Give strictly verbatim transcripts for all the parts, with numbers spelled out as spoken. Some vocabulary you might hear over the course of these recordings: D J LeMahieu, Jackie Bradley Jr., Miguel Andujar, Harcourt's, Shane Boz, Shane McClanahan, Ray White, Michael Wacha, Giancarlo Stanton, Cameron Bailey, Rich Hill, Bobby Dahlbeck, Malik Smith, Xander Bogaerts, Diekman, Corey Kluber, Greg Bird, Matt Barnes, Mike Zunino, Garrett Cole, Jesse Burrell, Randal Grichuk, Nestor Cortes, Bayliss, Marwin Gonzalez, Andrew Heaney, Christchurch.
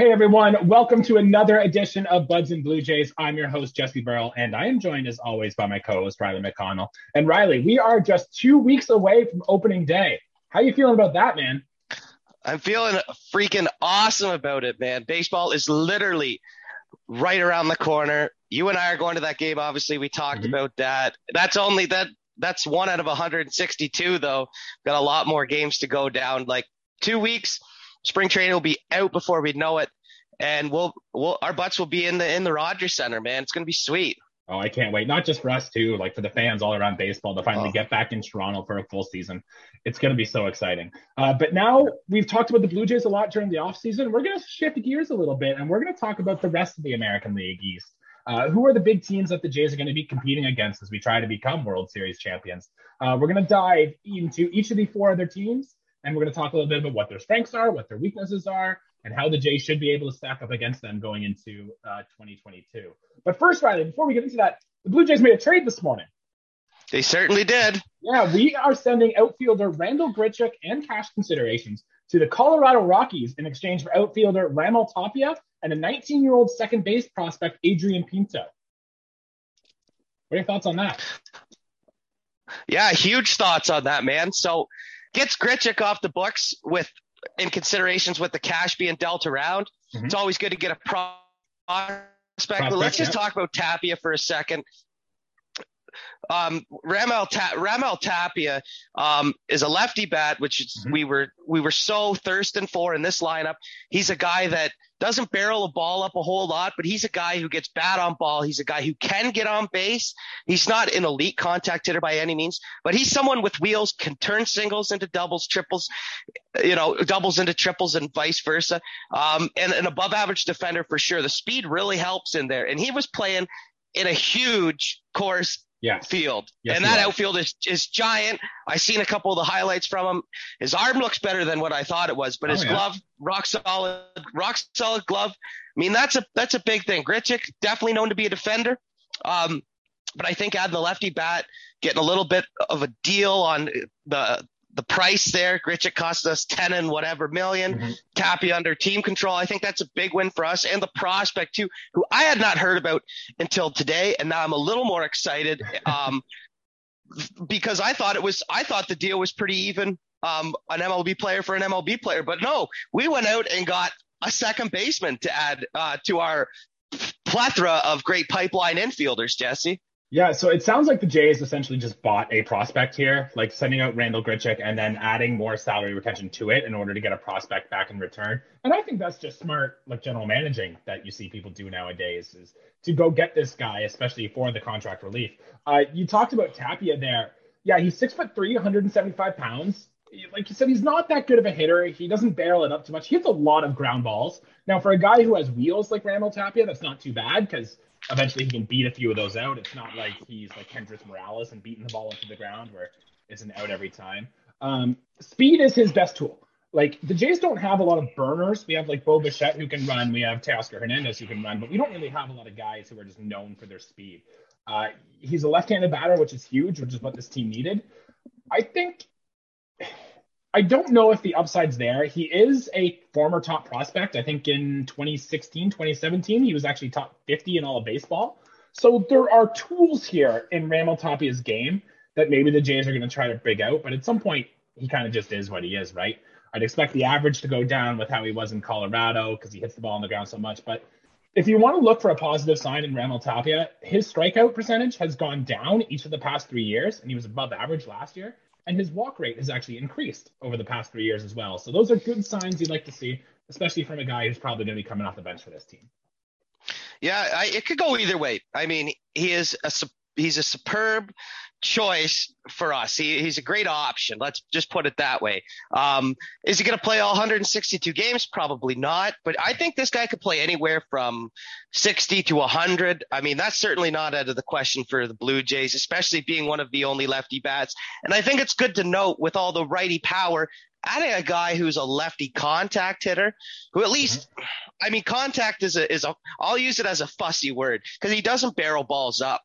Hey everyone, welcome to another edition of Buds and Blue Jays. I'm your host, Jesse Burrell, and I am joined as always by my co-host, Riley McConnell. And Riley, we are just two weeks away from opening day. How are you feeling about that, man? I'm feeling freaking awesome about it, man. Baseball is literally right around the corner. You and I are going to that game, obviously. We talked mm-hmm. about that. That's only that. That's one out of one hundred sixty-two, though. Got a lot more games to go down. Like two weeks. Spring training will be out before we know it, and we'll, we'll our butts will be in the in the Rogers Centre, man. It's going to be sweet. Oh, I can't wait. Not just for us, too, like for the fans all around baseball to finally oh. get back in Toronto for a full season. It's going to be so exciting. Uh, but now we've talked about the Blue Jays a lot during the offseason. We're going to shift gears a little bit, and we're going to talk about the rest of the American League East. Uh, who are the big teams that the Jays are going to be competing against as we try to become World Series champions? Uh, we're going to dive into each of the four other teams. And we're going to talk a little bit about what their strengths are, what their weaknesses are, and how the Jays should be able to stack up against them going into uh, twenty twenty-two. But first, Riley, before we get into that, the Blue Jays made a trade this morning. They certainly did. Yeah, we are sending outfielder Randal Grichuk and cash considerations to the Colorado Rockies in exchange for outfielder Raimel Tapia and a nineteen-year-old second base prospect Adrian Pinto. What are your thoughts on that? Yeah, huge thoughts on that, man. So gets Grichuk off the books with in considerations with the cash being dealt around. Mm-hmm. It's always good to get a prospect. prospect Let's just yeah. talk about Tapia for a second. Um, Raimel Ta- Raimel Tapia um, is a lefty bat, which is, mm-hmm. we were we were so thirsting for in this lineup. He's a guy that doesn't barrel a ball up a whole lot, but he's a guy who gets bat on ball. He's a guy who can get on base. He's not an elite contact hitter by any means, but he's someone with wheels, can turn singles into doubles, triples, you know, doubles into triples and vice versa. Um, and an above average defender for sure. The speed really helps in there. And he was playing in a huge course Yes. field. Yes, and that was. Outfield is, is giant. I seen a couple of the highlights from him. His arm looks better than what I thought it was, but oh, his yeah. glove, rock solid, rock solid glove. I mean, that's a, that's a big thing. Grichuk definitely known to be a defender. Um, but I think adding the lefty bat, getting a little bit of a deal on the, the price there. Grichuk cost us ten and whatever million. Mm-hmm. Tapia under team control. I think that's a big win for us and the prospect too, who I had not heard about until today. And now I'm a little more excited um, because I thought it was, I thought the deal was pretty even, um, an M L B player for an M L B player, but no, we went out and got a second baseman to add uh, to our plethora of great pipeline infielders, Jesse. Yeah, so it sounds like the Jays essentially just bought a prospect here, like sending out Randal Grichuk and then adding more salary retention to it in order to get a prospect back in return. And I think that's just smart, like general managing that you see people do nowadays is to go get this guy, especially for the contract relief. Uh, you talked about Tapia there. Yeah, he's six foot three, one hundred seventy-five pounds. Like you said, he's not that good of a hitter. He doesn't barrel it up too much. He hits a lot of ground balls. Now, for a guy who has wheels like Raimel Tapia, that's not too bad because eventually he can beat a few of those out. It's not like he's like Kendrys Morales and beating the ball into the ground where it's an out every time. Um, speed is his best tool. Like the Jays don't have a lot of burners. We have like Bo Bichette who can run. We have Teoscar Hernandez who can run, but we don't really have a lot of guys who are just known for their speed. Uh, he's a left-handed batter, which is huge, which is what this team needed. I think, I don't know if the upside's there. He is a former top prospect. I think in twenty sixteen, twenty seventeen, he was actually top fifty in all of baseball. So there are tools here in Raimel Tapia's game that maybe the Jays are going to try to big out. But at some point, he kind of just is what he is, right? I'd expect the average to go down with how he was in Colorado because he hits the ball on the ground so much. But if you want to look for a positive sign in Raimel Tapia, his strikeout percentage has gone down each of the past three years, and he was above average last year. And his walk rate has actually increased over the past three years as well. So those are good signs you'd like to see, especially from a guy who's probably going to be coming off the bench for this team. Yeah, I, it could go either way. I mean, he is a he's a superb choice for us. He, he's a great option. Let's just put it that way. Um, is he going to play all one hundred sixty-two games? Probably not. But I think this guy could play anywhere from sixty to one hundred. I mean, that's certainly not out of the question for the Blue Jays, especially being one of the only lefty bats. And I think it's good to note with all the righty power, adding a guy who's a lefty contact hitter who at least, I mean, contact is a, is a, I'll use it as a fussy word because he doesn't barrel balls up.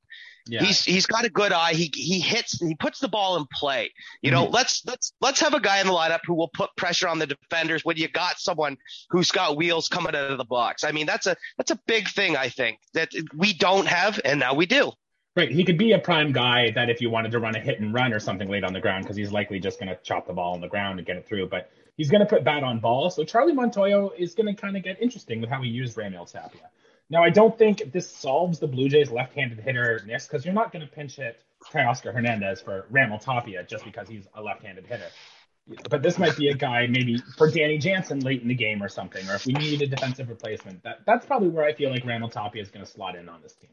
Yeah. He's he's got a good eye. He he hits. He puts the ball in play. You know, mm-hmm. let's let's let's have a guy in the lineup who will put pressure on the defenders when you got someone who's got wheels coming out of the box. I mean, that's a that's a big thing. I think that we don't have, and now we do. Right. He could be a prime guy that if you wanted to run a hit and run or something late on the ground, because he's likely just going to chop the ball on the ground and get it through. But he's going to put bat on ball. So Charlie Montoyo is going to kind of get interesting with how he used Raimel Tapia. Now, I don't think this solves the Blue Jays' left-handed hitterness, because you're not going to pinch hit Teoscar Hernandez for Raimel Tapia just because he's a left-handed hitter. But this might be a guy maybe for Danny Jansen late in the game or something, or if we need a defensive replacement. That That's probably where I feel like Raimel Tapia is going to slot in on this team.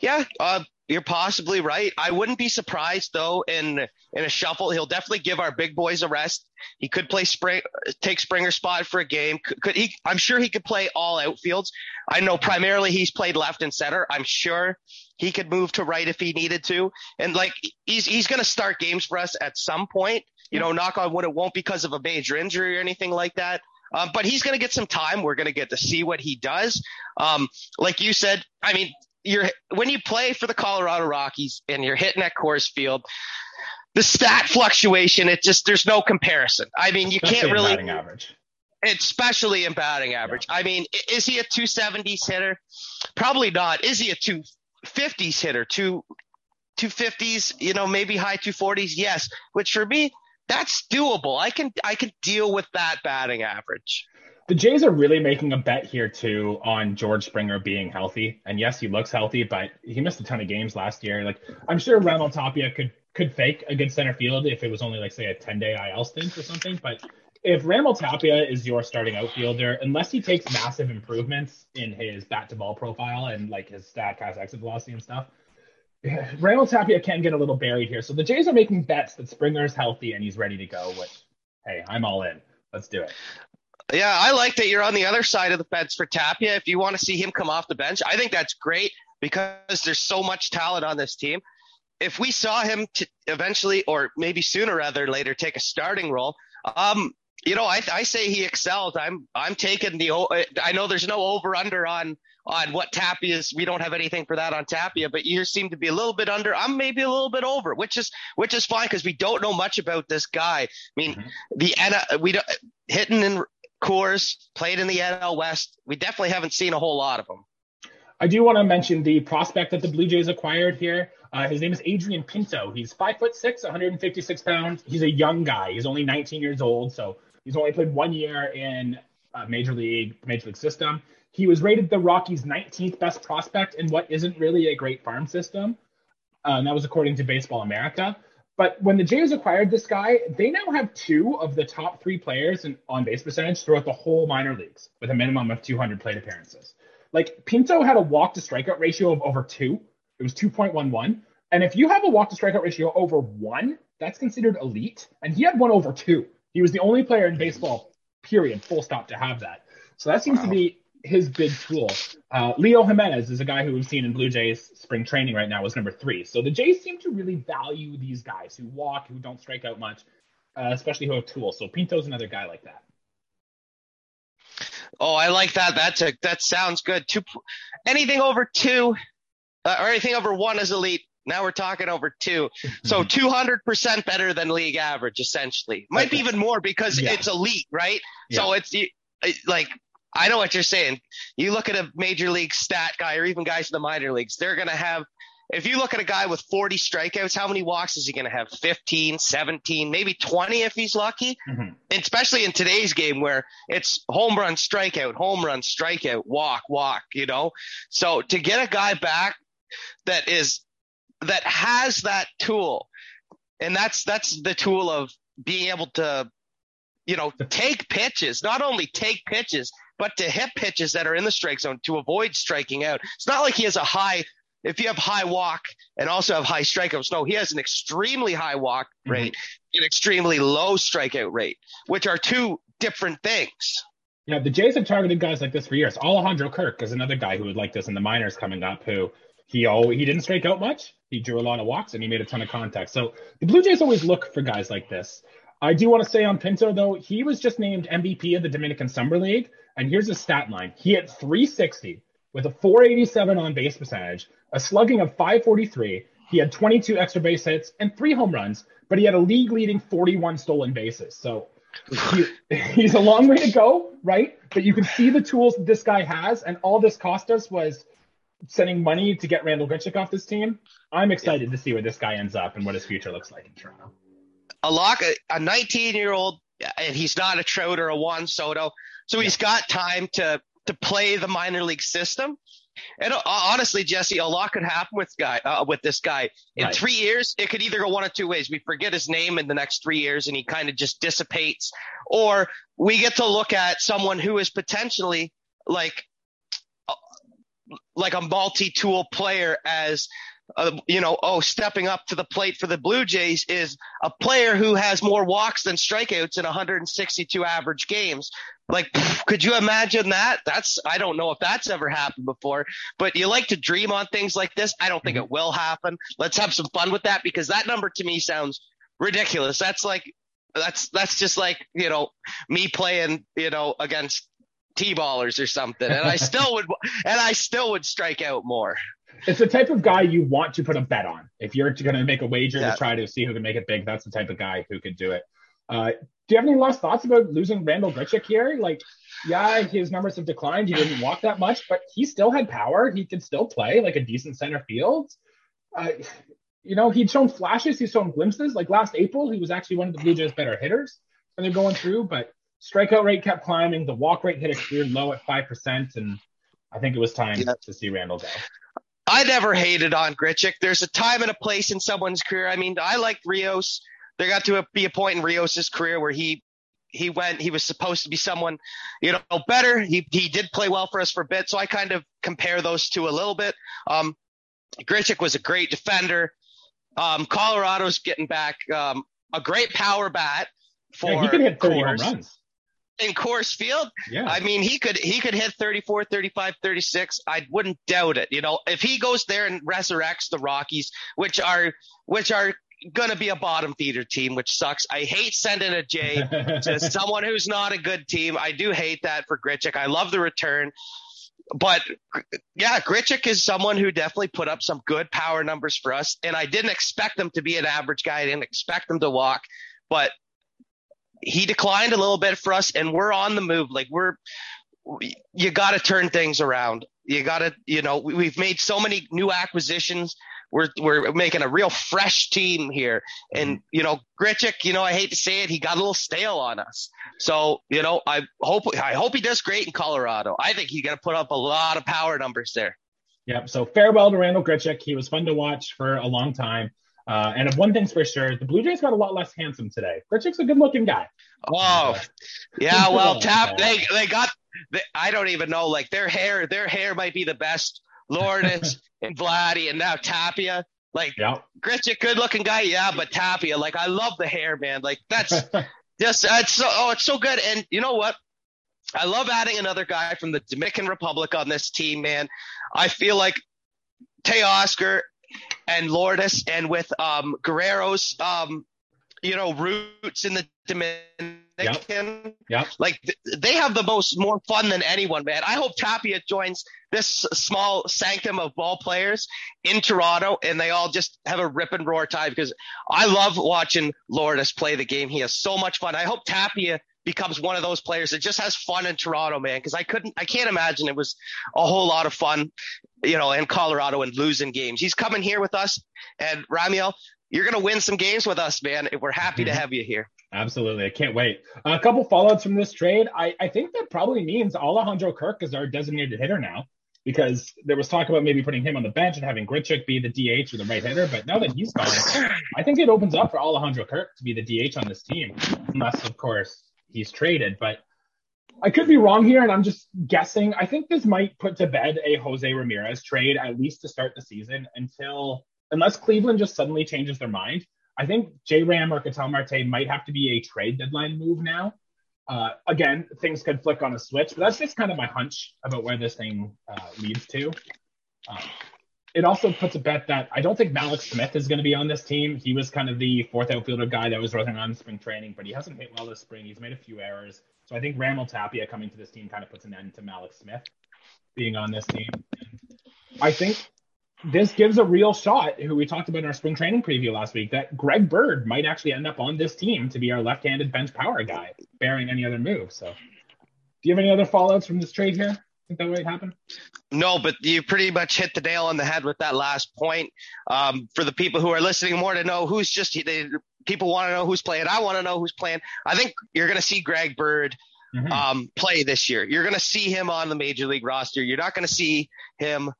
Yeah, uh, you're possibly right. I wouldn't be surprised, though, in in a shuffle. He'll definitely give our big boys a rest. He could play Spring, take Springer's spot for a game. Could, could he? I'm sure he could play all outfields. I know primarily he's played left and center. I'm sure he could move to right if he needed to. And, like, he's he's going to start games for us at some point. You know, knock on wood, it won't because of a major injury or anything like that. Um, but he's going to get some time. We're going to get to see what he does. Um, like you said, I mean – You're, when you play for the Colorado Rockies and you're hitting at Coors Field, the stat fluctuation, it just, there's no comparison. I mean, you especially can't really, in batting average. Especially in batting average. Yeah. I mean, is he a two seventies hitter? Probably not. Is he a two fifties hitter? Two, two fifties, you know, maybe high two forties. Yes. Which for me, that's doable. I can, I can deal with that batting average. The Jays are really making a bet here, too, on George Springer being healthy. And, yes, he looks healthy, but he missed a ton of games last year. Like, I'm sure Raimel Tapia could, could fake a good center field if it was only, like, say, a ten-day I L stint or something. But if Raimel Tapia is your starting outfielder, unless he takes massive improvements in his bat-to-ball profile and, like, his Statcast exit velocity and stuff, Raimel Tapia can get a little buried here. So the Jays are making bets that Springer's healthy and he's ready to go, which, hey, I'm all in. Let's do it. Yeah, I like that you're on the other side of the fence for Tapia. If you want to see him come off the bench, I think that's great because there's so much talent on this team. If we saw him to eventually, or maybe sooner rather later, take a starting role, um, you know, I, I say he excelled. I'm I'm taking the – I know there's no over-under on, on what Tapia is. We don't have anything for that on Tapia, but you seem to be a little bit under. I'm maybe a little bit over, which is which is fine because we don't know much about this guy. I mean, mm-hmm. the we don't, hitting and – Coors, played in the N L West. We definitely haven't seen a whole lot of him. I do want to mention the prospect that the Blue Jays acquired here. Uh, his name is Adrian Pinto. He's five foot six, one hundred fifty-six pounds. He's a young guy. He's only nineteen years old, so he's only played one year in uh, Major League Major League system. He was rated the Rockies' nineteenth best prospect in what isn't really a great farm system. Uh, and that was according to Baseball America. But when the Jays acquired this guy, they now have two of the top three players in on-base percentage throughout the whole minor leagues with a minimum of two hundred plate appearances. Like, Pinto had a walk-to-strikeout ratio of over two. It was two point one one. And if you have a walk-to-strikeout ratio over one, that's considered elite. And he had one over two. He was the only player in baseball, period, full stop, to have that. So that seems wow. to be his big tool. Uh, Leo Jimenez is a guy who we've seen in Blue Jays spring training right now, was number three. So the Jays seem to really value these guys who walk, who don't strike out much, uh, especially who have tools. So Pinto's another guy like that. Oh, I like that. That's a, that sounds good. Two, anything over two uh, or anything over one is elite. Now we're talking over two. So two hundred percent better than league average, essentially. Might okay. be even more because yeah. it's elite, right? Yeah. So it's like – I know what you're saying. You look at a major league stat guy or even guys in the minor leagues, they're going to have – if you look at a guy with forty strikeouts, how many walks is he going to have? fifteen, seventeen, maybe twenty if he's lucky, mm-hmm. especially in today's game where it's home run, strikeout, home run, strikeout, walk, walk, you know. So to get a guy back that is – that has that tool, and that's that's the tool of being able to, you know, take pitches, not only take pitches – but to hit pitches that are in the strike zone to avoid striking out. It's not like he has a high – if you have high walk and also have high strikeouts, no, he has an extremely high walk rate mm-hmm. and extremely low strikeout rate, which are two different things. Yeah, the Jays have targeted guys like this for years. Alejandro Kirk is another guy who would like this in the minors coming up who he always, he didn't strike out much. He drew a lot of walks and he made a ton of contact. So the Blue Jays always look for guys like this. I do want to say on Pinto, though, he was just named M V P of the Dominican Summer League. And here's his stat line. He hit three sixty with a four eighty-seven on base percentage, a slugging of five forty-three. He had twenty-two extra base hits and three home runs, but he had a league-leading forty-one stolen bases. So he, he's a long way to go, right? But you can see the tools that this guy has, and all this cost us was sending money to get Randal Grichuk off this team. I'm excited yeah. to see where this guy ends up and what his future looks like in Toronto. A lock, a nineteen-year-old, and he's not a Trout or a Juan Soto, so he's yeah. got time to to play the minor league system. And uh, honestly, Jesse, a lot could happen with guy uh, with this guy in right. three years. It could either go one of two ways. We forget his name in the next three years, and he kind of just dissipates, or we get to look at someone who is potentially like uh, like a multi-tool player as uh, you know. Oh, stepping up to the plate for the Blue Jays is a player who has more walks than strikeouts in one hundred sixty-two average games. Like, could you imagine that? That's, I don't know if that's ever happened before, but you like to dream on things like this. I don't think it will happen. Let's have some fun with that, because that number to me sounds ridiculous. That's like, that's, that's just like, you know, me playing, you know, against T-ballers or something. And I still would, and I still would strike out more. It's the type of guy you want to put a bet on. If you're going to make a wager yeah. to try to see who can make it big, that's the type of guy who could do it. Uh, do you have any last thoughts about losing Randal Grichuk here? Like, yeah, his numbers have declined. He didn't walk that much, but he still had power. He could still play like a decent center field. Uh, you know, he'd shown flashes. He's shown glimpses. Like last April, he was actually one of the Blue Jays' better hitters when they're going through, but strikeout rate kept climbing. The walk rate hit a career low at five percent, and I think it was time yeah. to see Randal go. I never hated on Grichuk. There's a time and a place in someone's career. I mean, I liked Rios. There got to be a point in Rios' career where he he went, he was supposed to be someone, you know, better. He he did play well for us for a bit, so I kind of compare those two a little bit. Um, Grichuk was a great defender. Um, Colorado's getting back um, a great power bat for yeah, he could hit thirty home runs. In Coors Field, yeah. I mean, he could he could hit thirty-four, thirty-five, thirty-six. I wouldn't doubt it. You know, if he goes there and resurrects the Rockies, which are which are going to be a bottom feeder team, which sucks. I hate sending a J to someone who's not a good team. I do hate that for Grichuk. I love the return. But, yeah, Grichuk is someone who definitely put up some good power numbers for us, and I didn't expect him to be an average guy. I didn't expect him to walk, but he declined a little bit for us, and we're on the move. Like, we're – you got to turn things around. You got to – you know, we've made so many new acquisitions. We're we're making a real fresh team here. And, you know, Grichuk, you know, I hate to say it, he got a little stale on us. So, you know, I hope I hope he does great in Colorado. I think he's going to put up a lot of power numbers there. Yep. So farewell to Randal Grichuk. He was fun to watch for a long time. Uh, and if one thing's for sure, the Blue Jays got a lot less handsome today. Grichuk's a good-looking guy. Oh, yeah, well, Tap, they they got they, – I don't even know. Like, their hair, their hair might be the best – Lourdes and Vladdy and now Tapia. Like, yep. Grichuk, good-looking guy, yeah, but Tapia, like, I love the hair, man. Like, that's just that's so, oh, it's so good. And you know what? I love adding another guy from the Dominican Republic on this team, man. I feel like Teoscar and Lourdes, and with um, Guerrero's, um, you know, roots in the Dominican. Yep. Yep. Like th- they have the most more fun than anyone, man. I hope Tapia joins this small sanctum of ball players in Toronto, and they all just have a rip and roar time, because I love watching Lourdes play the game. He has so much fun. I hope Tapia becomes one of those players that just has fun in Toronto, man, because I couldn't, I can't imagine it was a whole lot of fun, you know, in Colorado and losing games. He's coming here with us, and Raimel, you're going to win some games with us, man. We're happy mm-hmm. to have you here. Absolutely. I can't wait. Uh, a couple follow-ups from this trade. I, I think that probably means Alejandro Kirk is our designated hitter now, because there was talk about maybe putting him on the bench and having Grichuk be the D H or the right hitter. But now that he's gone, I think it opens up for Alejandro Kirk to be the D H on this team, unless, of course, he's traded. But I could be wrong here, and I'm just guessing. I think this might put to bed a Jose Ramirez trade, at least to start the season, until unless Cleveland just suddenly changes their mind. I think J-Ram or Ketel Marte might have to be a trade deadline move now. Uh, again, things could flick on a switch, but that's just kind of my hunch about where this thing uh, leads to. Uh, it also puts a bet that I don't think Malik Smith is going to be on this team. He was kind of the fourth outfielder guy that was running on spring training, but he hasn't hit well this spring. He's made a few errors. So I think Raimel Tapia coming to this team kind of puts an end to Malik Smith being on this team. I think this gives a real shot, who we talked about in our spring training preview last week, that Greg Bird might actually end up on this team to be our left-handed bench power guy, barring any other move. So do you have any other fallouts from this trade here? Think that might happen? No, but you pretty much hit the nail on the head with that last point. Um, for the people who are listening more to know who's just they, people want to know who's playing. I want to know who's playing. I think you're going to see Greg Bird mm-hmm. um, play this year. You're going to see him on the major league roster. You're not going to see him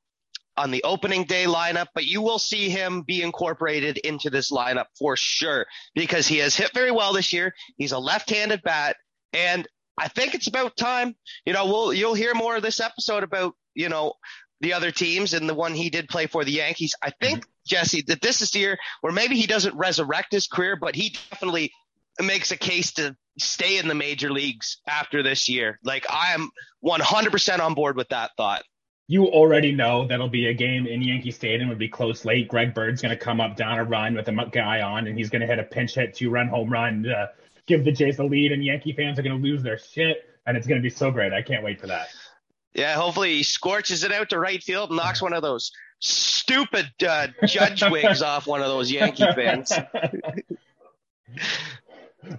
on the opening day lineup, but you will see him be incorporated into this lineup for sure because he has hit very well this year. He's a left-handed bat, and I think it's about time. You know, we'll you'll hear more of this episode about, you know, the other teams and the one he did play for, the Yankees. I think, mm-hmm. Jesse, that this is the year where maybe he doesn't resurrect his career, but he definitely makes a case to stay in the major leagues after this year. Like, I am one hundred percent on board with that thought. You already know that'll be a game in Yankee Stadium. It'll be close late. Greg Bird's going to come up down a run with a guy on, and he's going to hit a pinch hit, two-run home run, uh, give the Jays the lead, and Yankee fans are going to lose their shit, and it's going to be so great. I can't wait for that. Yeah, hopefully he scorches it out to right field and knocks one of those stupid uh, judge wigs off one of those Yankee fans.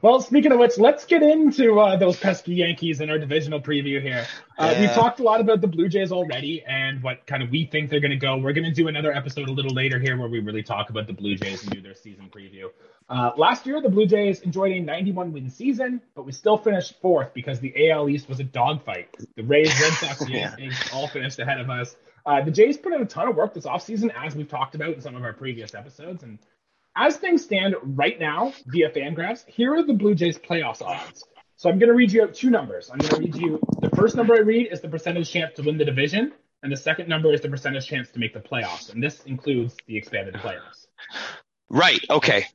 Well, speaking of which, let's get into uh, those pesky Yankees in our divisional preview here. Uh, yeah. We've talked a lot about the Blue Jays already and what kind of we think they're going to go. We're going to do another episode a little later here where we really talk about the Blue Jays and do their season preview. Uh, last year, the Blue Jays enjoyed a ninety-one win season, but we still finished fourth because the A L East was a dogfight. The Rays, Red Sox, yeah. Yankees all finished ahead of us. Uh, the Jays put in a ton of work this offseason, as we've talked about in some of our previous episodes, and as things stand right now via FanGraphs, here are the Blue Jays playoffs odds. So I'm going to read you out two numbers. I'm going to read you the first number I read is the percentage chance to win the division, and the second number is the percentage chance to make the playoffs, and this includes the expanded playoffs. Right, okay.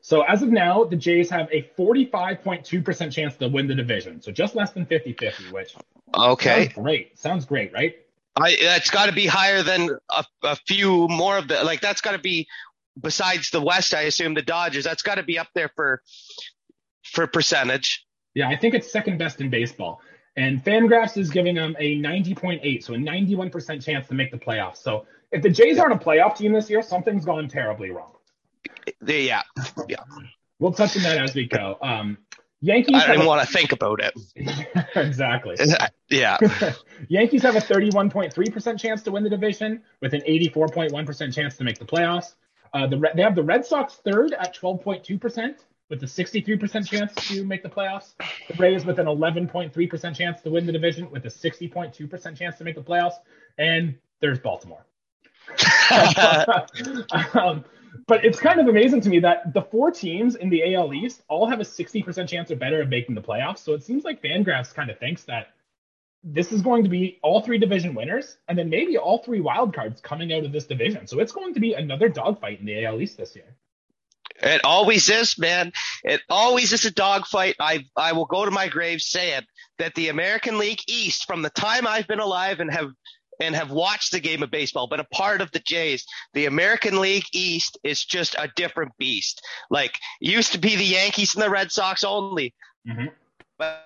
So as of now, the Jays have a forty-five point two percent chance to win the division, so just less than fifty-fifty, which okay. sounds great. Sounds great, right? I, that's got to be higher than a, a few more of the – like that's got to be – besides the West, I assume the Dodgers, that's got to be up there for for percentage. Yeah, I think it's second best in baseball. And FanGraphs is giving them a ninety point eight, so a ninety-one percent chance to make the playoffs. So if the Jays aren't a playoff team this year, something's gone terribly wrong. Yeah, yeah. We'll touch on that as we go. Um, Yankees. I don't even a- want to think about it. Exactly. Yeah. Yankees have a thirty-one point three percent chance to win the division with an eighty-four point one percent chance to make the playoffs. Uh, the they have the Red Sox third at twelve point two percent with a sixty-three percent chance to make the playoffs. The Rays with an eleven point three percent chance to win the division with a sixty point two percent chance to make the playoffs. And there's Baltimore. um, but it's kind of amazing to me that the four teams in the A L East all have a sixty percent chance or better of making the playoffs. So it seems like FanGraphs kind of thinks that this is going to be all three division winners and then maybe all three wild cards coming out of this division. So it's going to be another dogfight in the A L East this year. It always is, man. It always is a dogfight. I I will go to my grave saying that the American League East, from the time I've been alive and have and have watched the game of baseball, been a part of the Jays, the American League East is just a different beast. Like, it used to be the Yankees and the Red Sox only. Mm-hmm. But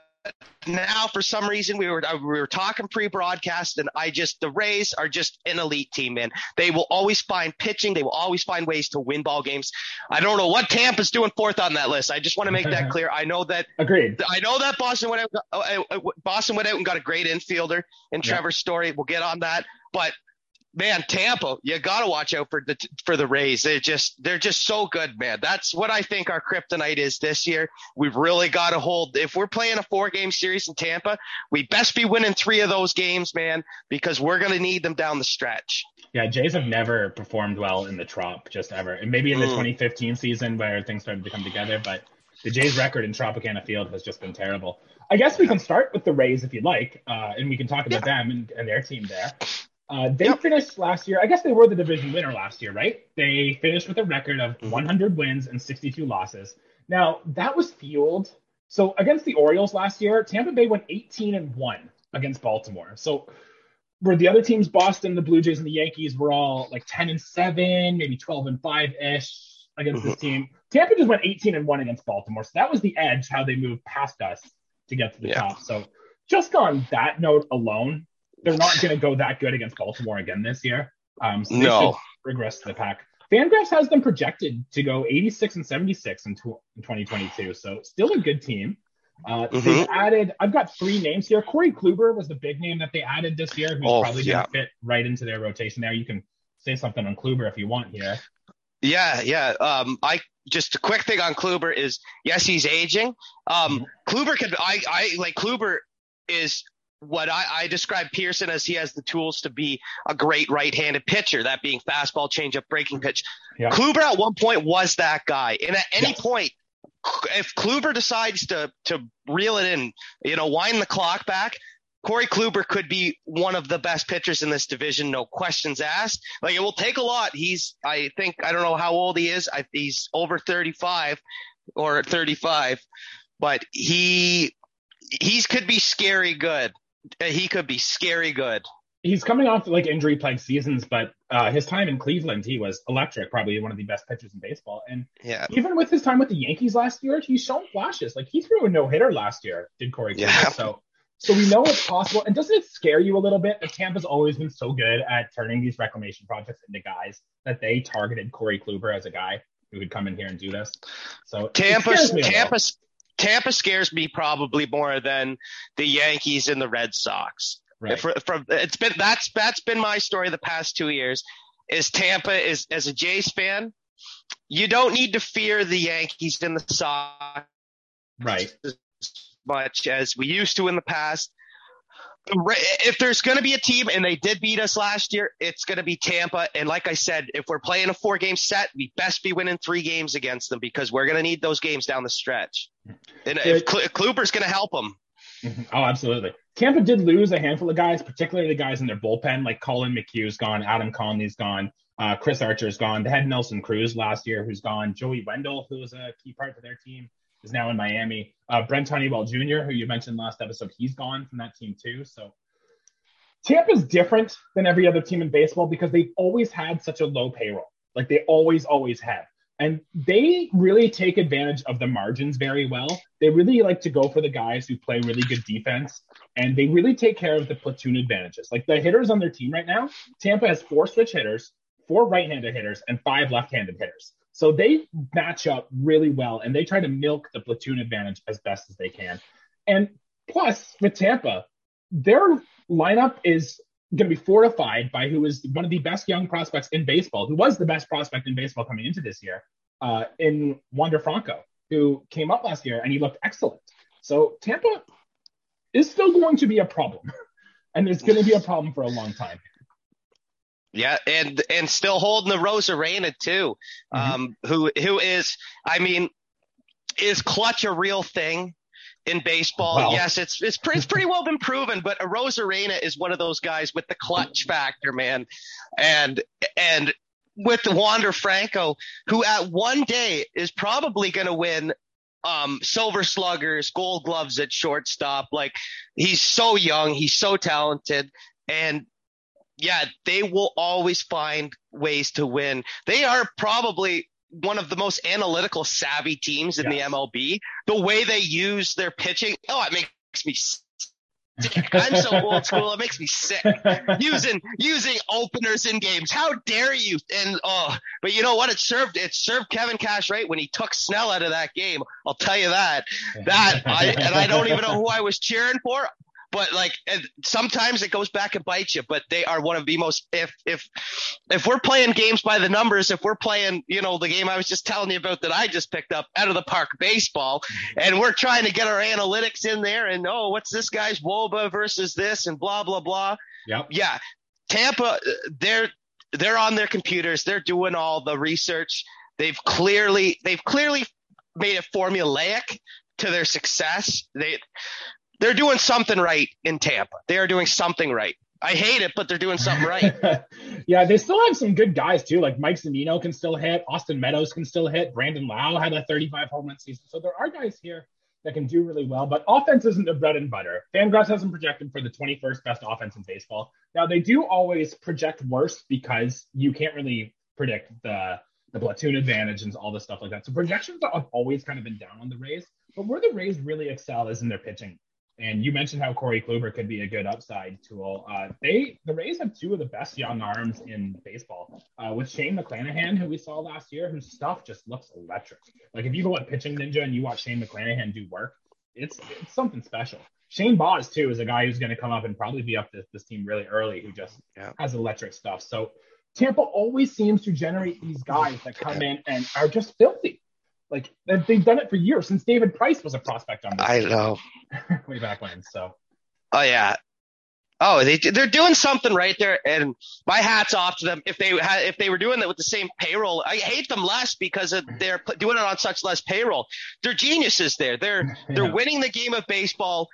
now, for some reason, we were we were talking pre-broadcast, and I just the Rays are just an elite team, man. They will always find pitching. They will always find ways to win ball games. I don't know what Tampa's doing fourth on that list. I just want to make that clear. I know that. Agreed. I know that Boston went out. Boston went out and got a great infielder in Trevor yeah. Story. We'll get on that, but man, Tampa, you got to watch out for the for the Rays. They're just they're just so good, man. That's what I think our kryptonite is this year. We've really got to hold. If we're playing a four-game series in Tampa, we best be winning three of those games, man, because we're going to need them down the stretch. Yeah, Jays have never performed well in the Trop, just ever. And maybe in the mm. twenty fifteen season where things started to come together, but the Jays' record in Tropicana Field has just been terrible. I guess we can start with the Rays if you'd like, uh, and we can talk about yeah. them and, and their team there. Uh, they yep. finished last year. I guess they were the division winner last year, right? They finished with a record of mm-hmm. one hundred wins and sixty-two losses. Now, that was fueled. So against the Orioles last year, Tampa Bay went eighteen and one against Baltimore. So where the other teams, Boston, the Blue Jays, and the Yankees, were all like ten and seven, maybe twelve and five-ish against mm-hmm. this team. Tampa just went eighteen and one against Baltimore. So that was the edge, how they moved past us to get to the yeah. top. So just on that note alone, they're not going to go that good against Baltimore again this year. Um, so they no. should regress to the pack. FanGraphs has them projected to go eighty-six and seventy-six in, tw- in twenty twenty-two, so still a good team. Uh, mm-hmm. They've added, I've got three names here. Corey Kluber was the big name that they added this year, who's oh, probably yeah. going to fit right into their rotation there. You can say something on Kluber if you want here. Yeah, yeah. Um, I just a quick thing on Kluber is yes, he's aging. Um, mm-hmm. Kluber could, I, I like Kluber is. What I, I describe Pearson as, he has the tools to be a great right-handed pitcher, that being fastball, changeup, breaking pitch. Yeah. Kluber at one point was that guy. And at any yes. point, if Kluber decides to to reel it in, you know, wind the clock back, Corey Kluber could be one of the best pitchers in this division, no questions asked. Like, it will take a lot. He's, I think, I don't know how old he is. I, he's over thirty-five or thirty-five, but he he's could be scary good. He could be scary good. He's coming off like injury-plagued seasons, but uh, his time in Cleveland, he was electric, probably one of the best pitchers in baseball. And yeah. even with his time with the Yankees last year, he's shown flashes. Like, he threw a no-hitter last year, did Corey Kluber. Yeah. So, so we know it's possible. And doesn't it scare you a little bit that Tampa's always been so good at turning these reclamation projects into guys that they targeted Corey Kluber as a guy who could come in here and do this? So Tampa's Tampa's. Tampa scares me probably more than the Yankees and the Red Sox. Right. For, for, it's been that's that's been my story the past two years. Is Tampa is as a Jays fan, you don't need to fear the Yankees and the Sox right. as much as we used to in the past. If there's going to be a team, and they did beat us last year, it's going to be Tampa. And like I said, if we're playing a four-game set, we best be winning three games against them, because we're going to need those games down the stretch. And if Kluber's going to help them. Oh, absolutely. Tampa did lose a handful of guys, particularly the guys in their bullpen, like Colin McHugh's gone, Adam Conley's gone, uh, Chris Archer's gone. They had Nelson Cruz last year, who's gone. Joey Wendell, who was a key part of their team, is now in Miami. Uh, Brent Honeywell Junior, who you mentioned last episode, he's gone from that team too. So Tampa's different than every other team in baseball because they've always had such a low payroll. Like, they always, always have. And they really take advantage of the margins very well. They really like to go for the guys who play really good defense, and they really take care of the platoon advantages. Like, the hitters on their team right now, Tampa has four switch hitters, four right-handed hitters, and five left-handed hitters. So they match up really well, and they try to milk the platoon advantage as best as they can. And plus, with Tampa, their lineup is going to be fortified by who is one of the best young prospects in baseball, who was the best prospect in baseball coming into this year, uh, in Wander Franco, who came up last year, and he looked excellent. So Tampa is still going to be a problem, and it's going to be a problem for a long time. Yeah, and and still holding the Arozarena too, um, mm-hmm. who who is, I mean, is clutch a real thing in baseball? Wow. Yes, it's it's pretty, it's pretty well been proven, but Arozarena is one of those guys with the clutch factor, man. And and with Wander Franco, who at one day is probably going to win um, Silver Sluggers, Gold Gloves at shortstop. Like, he's so young, he's so talented, and yeah, they will always find ways to win. They are probably one of the most analytical, savvy teams in yes. the M L B. The way they use their pitching, oh, it makes me sick. I'm so old school, it makes me sick. Using using openers in games. How dare you? And oh, but you know what? It served it served Kevin Cash right when he took Snell out of that game. I'll tell you that. That I, and I don't even know who I was cheering for. But like, sometimes it goes back and bites you. But they are one of the most. If if if we're playing games by the numbers, if we're playing, you know, the game I was just telling you about that I just picked up, out of the park baseball, and we're trying to get our analytics in there, and oh, what's this guy's W O B A versus this, and blah blah blah. Yeah, yeah. Tampa, they're they're on their computers. They're doing all the research. They've clearly they've clearly made it formulaic to their success. They. They're doing something right in Tampa. They are doing something right. I hate it, but they're doing something right. Yeah, they still have some good guys, too. Like, Mike Zunino can still hit. Austin Meadows can still hit. Brandon Lau had a thirty-five home run season. So there are guys here that can do really well. But offense isn't their bread and butter. FanGraphs has them projected for the twenty-first best offense in baseball. Now, they do always project worse because you can't really predict the the platoon advantage and all this stuff like that. So projections have always kind of been down on the Rays. But where the Rays really excel is in their pitching. And you mentioned how Corey Kluber could be a good upside tool. Uh, they, the Rays have two of the best young arms in baseball, uh, with Shane McClanahan, who we saw last year, whose stuff just looks electric. Like, if you go at Pitching Ninja and you watch Shane McClanahan do work, it's, it's something special. Shane Boz, too, is a guy who's going to come up and probably be up this, this team really early, who just yeah. has electric stuff. So Tampa always seems to generate these guys that come yeah. in and are just filthy. Like, they've done it for years, since David Price was a prospect on this. I know. Way back when, so. Oh, yeah. Oh, they, they're doing something right there, and my hat's off to them. If they had, if they were doing that with the same payroll, I hate them less because of they're doing it on such less payroll. They're geniuses there. They're yeah. they're winning the game of baseball,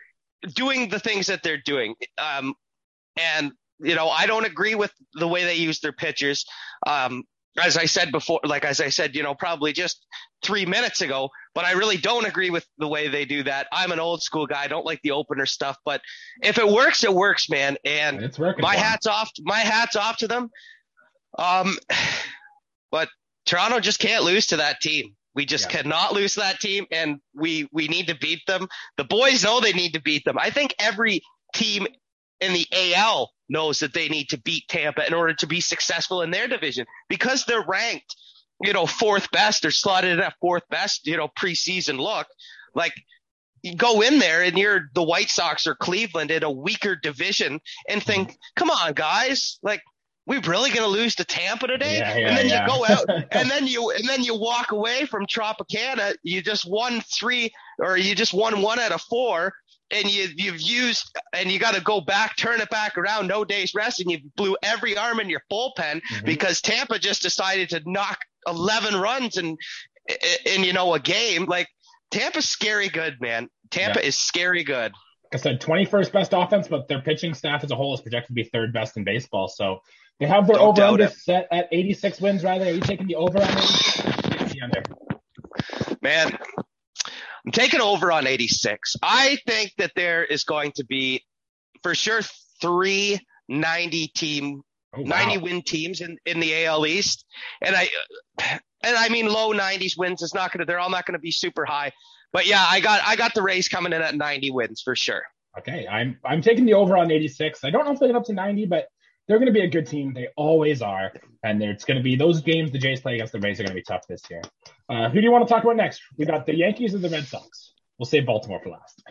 doing the things that they're doing. Um, and, you know, I don't agree with the way they use their pitchers. Um, as I said before, like, as I said, you know, probably just three minutes ago, but I really don't agree with the way they do that. I'm an old school guy. I don't like the opener stuff, but if it works, it works, man. And it's working, my man. hat's off, my hat's off to them. Um, but Toronto just can't lose to that team. We just yeah. cannot lose that team, and we, we need to beat them. The boys know they need to beat them. I think every team in the A L knows that they need to beat Tampa in order to be successful in their division, because they're ranked, you know, fourth best, or slotted at fourth best, you know, preseason look. Like, you go in there and you're the White Sox or Cleveland in a weaker division and think, come on, guys, like, we're really going to lose to Tampa today? Yeah, yeah, and then yeah. you go out and then you, and then you walk away from Tropicana. You just won three, or you just won one out of four, and you, you've used, and you got to go back, turn it back around, no days rest, and you blew every arm in your bullpen mm-hmm. because Tampa just decided to knock eleven runs in, in, in, you know, a game. Like, Tampa's scary good, man. Tampa yeah. is scary good. Like I said, twenty-first best offense, but their pitching staff as a whole is projected to be third best in baseball. So they have their Don't over-under set at eighty-six wins, rather. Are you taking the over on eighty-six? Man, I'm taking over on eighty-six. I think that there is going to be, for sure, three ninety-team Oh, wow. ninety-win teams in, in the A L East, and I and I mean low nineties wins. It's not gonna. They're all not gonna be super high, but yeah, I got I got the Rays coming in at ninety wins for sure. Okay, I'm I'm taking the over on eighty-six. I don't know if they get up to ninety, but they're gonna be a good team. They always are, and it's gonna be those games the Jays play against the Rays are gonna be tough this year. Uh, who do you want to talk about next? We got the Yankees and the Red Sox. We'll save Baltimore for last.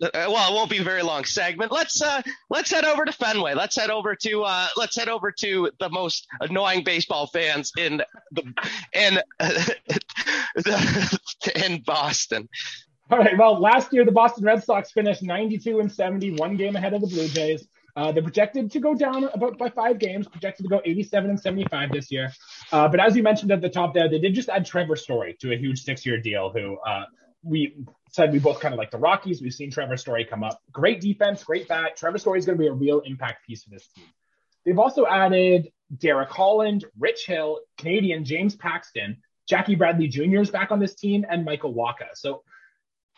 Well, it won't be a very long segment. Let's uh, let's head over to Fenway. Let's head over to uh, let's head over to the most annoying baseball fans in the in uh, the, in Boston. All right. Well, last year the Boston Red Sox finished ninety-two and seventy, one game ahead of the Blue Jays. Uh, they're projected to go down about by five games. Projected to go eighty-seven and seventy-five this year. Uh, but as you mentioned at the top there, they did just add Trevor Story to a huge six-year deal. Who uh, we said we both kind of like the Rockies. We've seen Trevor Story come up. Great defense, great bat. Trevor Story is going to be a real impact piece for this team. They've also added Derek Holland, Rich Hill, Canadian James Paxton, Jackie Bradley Junior is back on this team, and Michael Wacha. So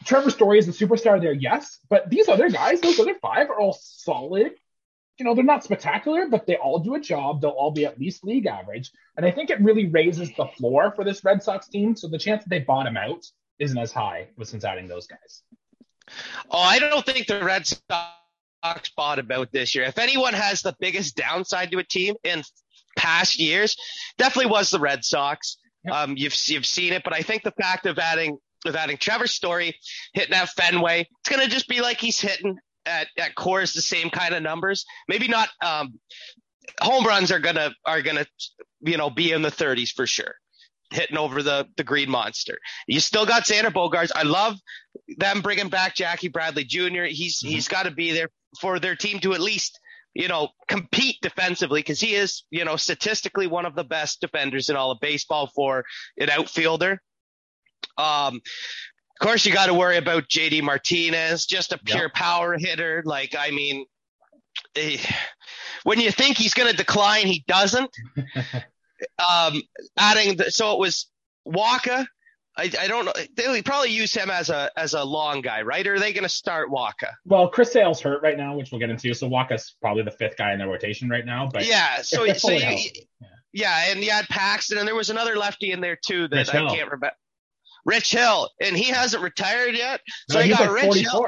Trevor Story is the superstar there, yes, but these other guys, those other five are all solid. You know, they're not spectacular, but they all do a job. They'll all be at least league average. And I think it really raises the floor for this Red Sox team. So the chance that they bottom out isn't as high since adding those guys. Oh, I don't think the Red Sox bottom out this year. If anyone has the biggest downside to a team in past years, definitely was the Red Sox. Yeah. Um, you've you've seen it, but I think the fact of adding of adding Trevor Story, hitting at Fenway, it's going to just be like he's hitting at at Coors, the same kind of numbers. Maybe not um, home runs are gonna are gonna you know be in the thirties for sure. Hitting over the, the green monster. You still got Xander Bogaerts. I love them bringing back Jackie Bradley Junior He's mm-hmm. he's got to be there for their team to at least, you know, compete defensively, because he is, you know, statistically one of the best defenders in all of baseball for an outfielder. Um, of course, you got to worry about J D Martinez, just a pure yep. power hitter. Like, I mean, eh, when you think he's going to decline, he doesn't. Um, adding the, so it was Wacha. I, I don't know. They probably use him as a as a long guy, right? Or are they going to start Wacha? Well, Chris Sale's hurt right now, which we'll get into. So Wacha's probably the fifth guy in their rotation right now. But yeah, so, so you, yeah. yeah, and you had Paxton, and there was another lefty in there too that Rich I Hill. can't remember. Rich Hill, and he hasn't retired yet. So no, they got like Rich Hill.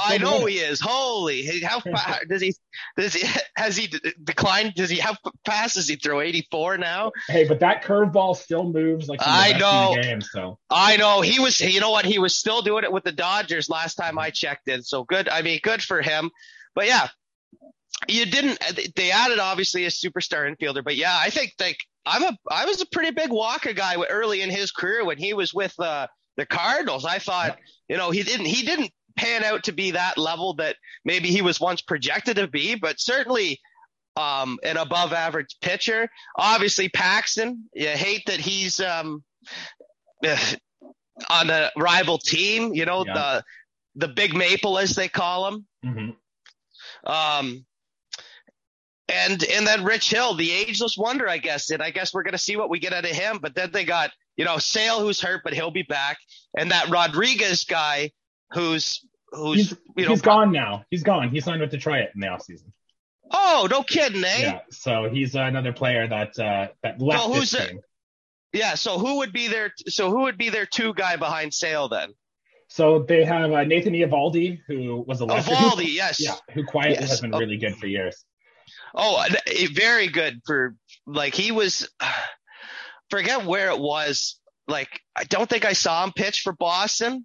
I know he is. Holy, how far, does he? Does he? Has he declined? Does he have passes? He throw eighty-four now. Hey, but that curveball still moves like I know. Game, so I know he was. You know what? He was still doing it with the Dodgers last time I checked in. So good. I mean, good for him. But yeah, you didn't. They added obviously a superstar infielder. But yeah, I think like. I'm a, I was a pretty big Wacha guy early in his career when he was with uh, the Cardinals. I thought, you know, he didn't, he didn't pan out to be that level that maybe he was once projected to be, but certainly um, an above average pitcher. Obviously Paxton, you hate that he's um, on a rival team, you know, yeah. the, the Big Maple as they call him. Mm-hmm. Um, And and then Rich Hill, the ageless wonder, I guess. And I guess we're going to see what we get out of him. But then they got, you know, Sale, who's hurt, but he'll be back. And that Rodriguez guy who's, who's he's, you know. He's gone now. He's gone. He signed with Detroit in the offseason. Oh, no kidding, eh? Yeah, so he's another player that uh, that left so who's this team. A, yeah, so who would be their so who would be their two guy behind Sale then? So they have uh, Nathan Eovaldi, who was a lesser. Eovaldi, who, yes. Yeah, who quietly yes. has been really good for years. Oh, very good for like he was forget where it was. Like, I don't think I saw him pitch for Boston,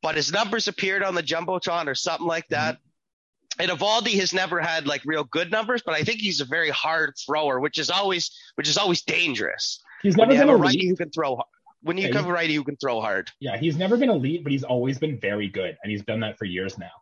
but his numbers appeared on the Jumbotron or something like that. And Eovaldi has never had like real good numbers, but I think he's a very hard thrower, which is always which is always dangerous. He's never been a righty who can throw hard. When you come righty, you can throw hard. Yeah, he's never been elite, but he's always been very good. And he's done that for years now.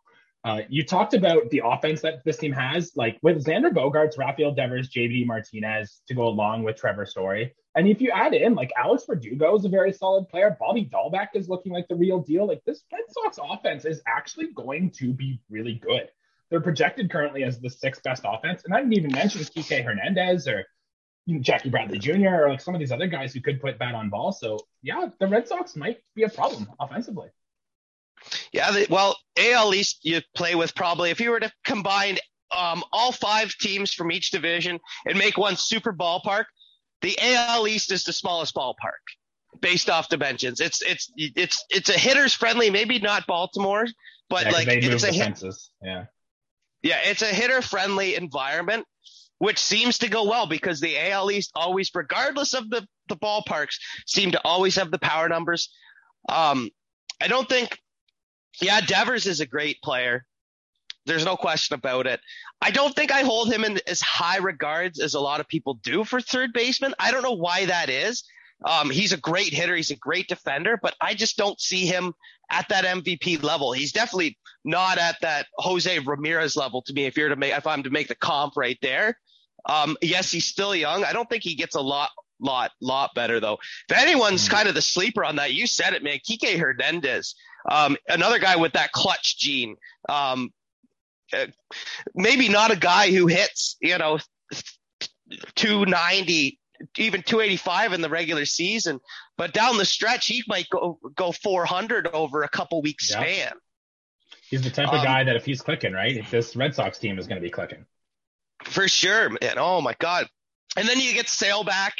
Uh, you talked about the offense that this team has, like with Xander Bogaerts, Rafael Devers, J D Martinez to go along with Trevor Story. And if you add in, like Alex Verdugo is a very solid player. Bobby Dahlbeck is looking like the real deal. Like this Red Sox offense is actually going to be really good. They're projected currently as the sixth best offense. And I didn't even mention Kike Hernandez or you know, Jackie Bradley Junior or like some of these other guys who could put bat on ball. So yeah, the Red Sox might be a problem offensively. Yeah, they, well, A L East you play with probably if you were to combine um, all five teams from each division and make one super ballpark, the A L East is the smallest ballpark based off dimensions. It's it's it's it's a hitters friendly, maybe not Baltimore, but yeah, like it's a hit, yeah, yeah, it's a hitter friendly environment, which seems to go well because the A L East always, regardless of the the ballparks, seem to always have the power numbers. Um, I don't think. Yeah, Devers is a great player. There's no question about it. I don't think I hold him in as high regards as a lot of people do for third baseman. I don't know why that is. Um, he's a great hitter. He's a great defender, but I just don't see him at that M V P level. He's definitely not at that Jose Ramirez level to me. If you're to make, if I'm to make the comp right there, um, yes, he's still young. I don't think he gets a lot, lot, lot better though. If anyone's kind of the sleeper on that, you said it, man. Kike Hernandez. Um, another guy with that clutch gene, um, uh, maybe not a guy who hits, you know, two ninety, even two eighty-five in the regular season, but down the stretch, he might go, go four hundred over a couple weeks yeah. span. He's the type um, of guy that if he's clicking, right, if this Red Sox team is going to be clicking. For sure, man. Oh my God. And then you get Sale back.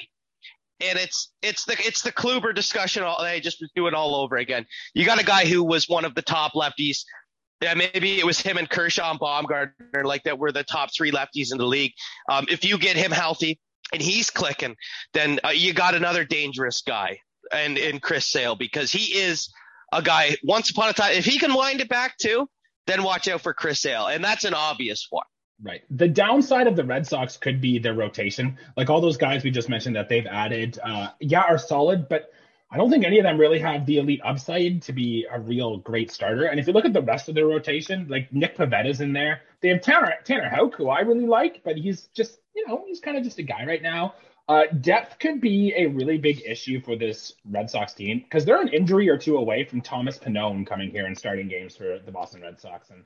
And it's it's the it's the Kluber discussion. All, they just do it all over again. You got a guy who was one of the top lefties. Yeah, maybe it was him and Kershaw and Baumgartner like that were the top three lefties in the league. Um, if you get him healthy and he's clicking, then uh, you got another dangerous guy and in Chris Sale because he is a guy. Once upon a time, if he can wind it back too, then watch out for Chris Sale, and that's an obvious one. Right. The downside of the Red Sox could be their rotation. Like all those guys we just mentioned that they've added, uh, yeah, are solid, but I don't think any of them really have the elite upside to be a real great starter. And if you look at the rest of their rotation, like Nick Pavetta's in there. They have Tanner, Tanner Houck, who I really like, but he's just, you know, he's kind of just a guy right now. Uh, depth could be a really big issue for this Red Sox team because they're an injury or two away from Thomas Pannone coming here and starting games for the Boston Red Sox. And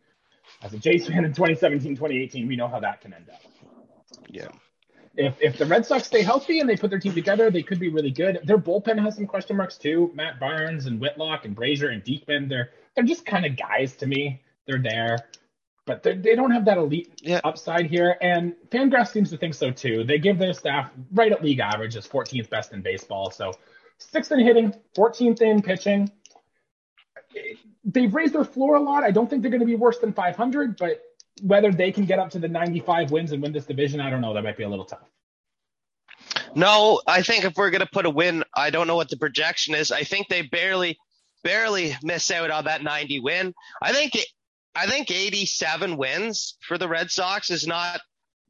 as a Jays fan in twenty seventeen, twenty eighteen, we know how that can end up. Yeah. If if the Red Sox stay healthy and they put their team together, they could be really good. Their bullpen has some question marks too. Matt Barnes and Whitlock and Brazier and Diekman, they're they're just kind of guys to me. They're there, but they're, they don't have that elite yeah. upside here. And FanGraphs seems to think so too. They give their staff right at league average as fourteenth best in baseball. So sixth in hitting, fourteenth in pitching. They've raised their floor a lot. I don't think they're going to be worse than five hundred, but whether they can get up to the ninety-five wins and win this division, I don't know. That might be a little tough. No, I think if we're going to put a win, I don't know what the projection is. I think they barely, barely miss out on that ninety win. I think, I think eighty-seven wins for the Red Sox is not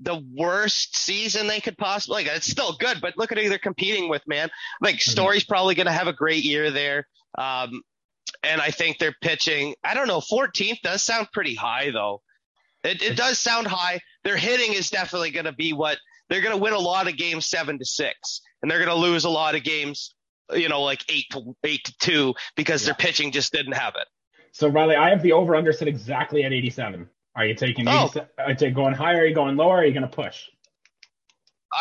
the worst season they could possibly, like, it's still good, but look at who they're competing with, man. Like, Story's probably going to have a great year there. Um, and I think they're pitching, I don't know, fourteenth does sound pretty high though. It, it does sound high. Their hitting is definitely going to be what they're going to win a lot of games seven to six, and they're going to lose a lot of games, you know, like eight to eight to two because yeah. their pitching just didn't have it. So Riley, I have the over under set exactly at eighty-seven. Are you taking oh. are you going higher? Are you going lower? Are you going to push?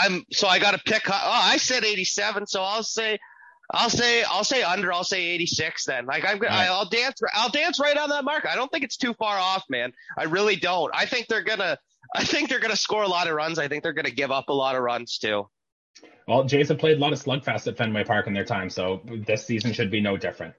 I'm so I got to pick. Oh, I said eighty-seven, so I'll say. I'll say I'll say under. I'll say eighty-six then. Like I'm right. I, I'll dance. I'll dance right on that mark. I don't think it's too far off, man. I really don't. I think they're gonna. I think they're gonna score a lot of runs. I think they're gonna give up a lot of runs too. Well, Jays have played a lot of slugfest at Fenway Park in their time, so this season should be no different.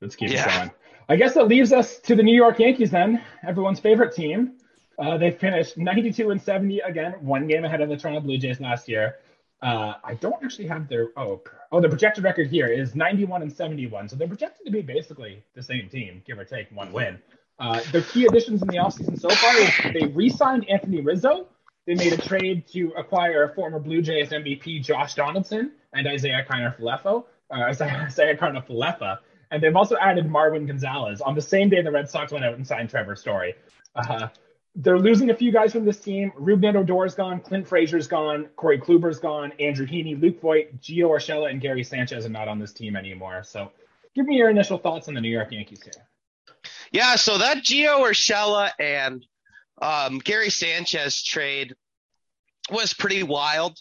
Let's keep yeah. it going. I guess that leaves us to the New York Yankees then, everyone's favorite team. Uh, they finished ninety-two and seventy again, one game ahead of the Toronto Blue Jays last year. Uh, I don't actually have their oh oh the projected record here is ninety-one and seventy-one, so they're projected to be basically the same team, give or take one win. Uh, their key additions in the offseason so far is they re-signed Anthony Rizzo. They made a trade to acquire former Blue Jays M V P Josh Donaldson and Isaiah Kiner-Falefa. Uh, Isaiah Kiner-Falefa, and they've also added Marwin Gonzalez on the same day the Red Sox went out and signed Trevor Story. Uh, They're losing a few guys from this team. Ruben Odor's gone. Clint Frazier's gone. Corey Kluber's gone. Andrew Heaney, Luke Voigt, Gio Urshela, and Gary Sanchez are not on this team anymore. So give me your initial thoughts on the New York Yankees here. Yeah, so that Gio Urshela and um, Gary Sanchez trade was pretty wild.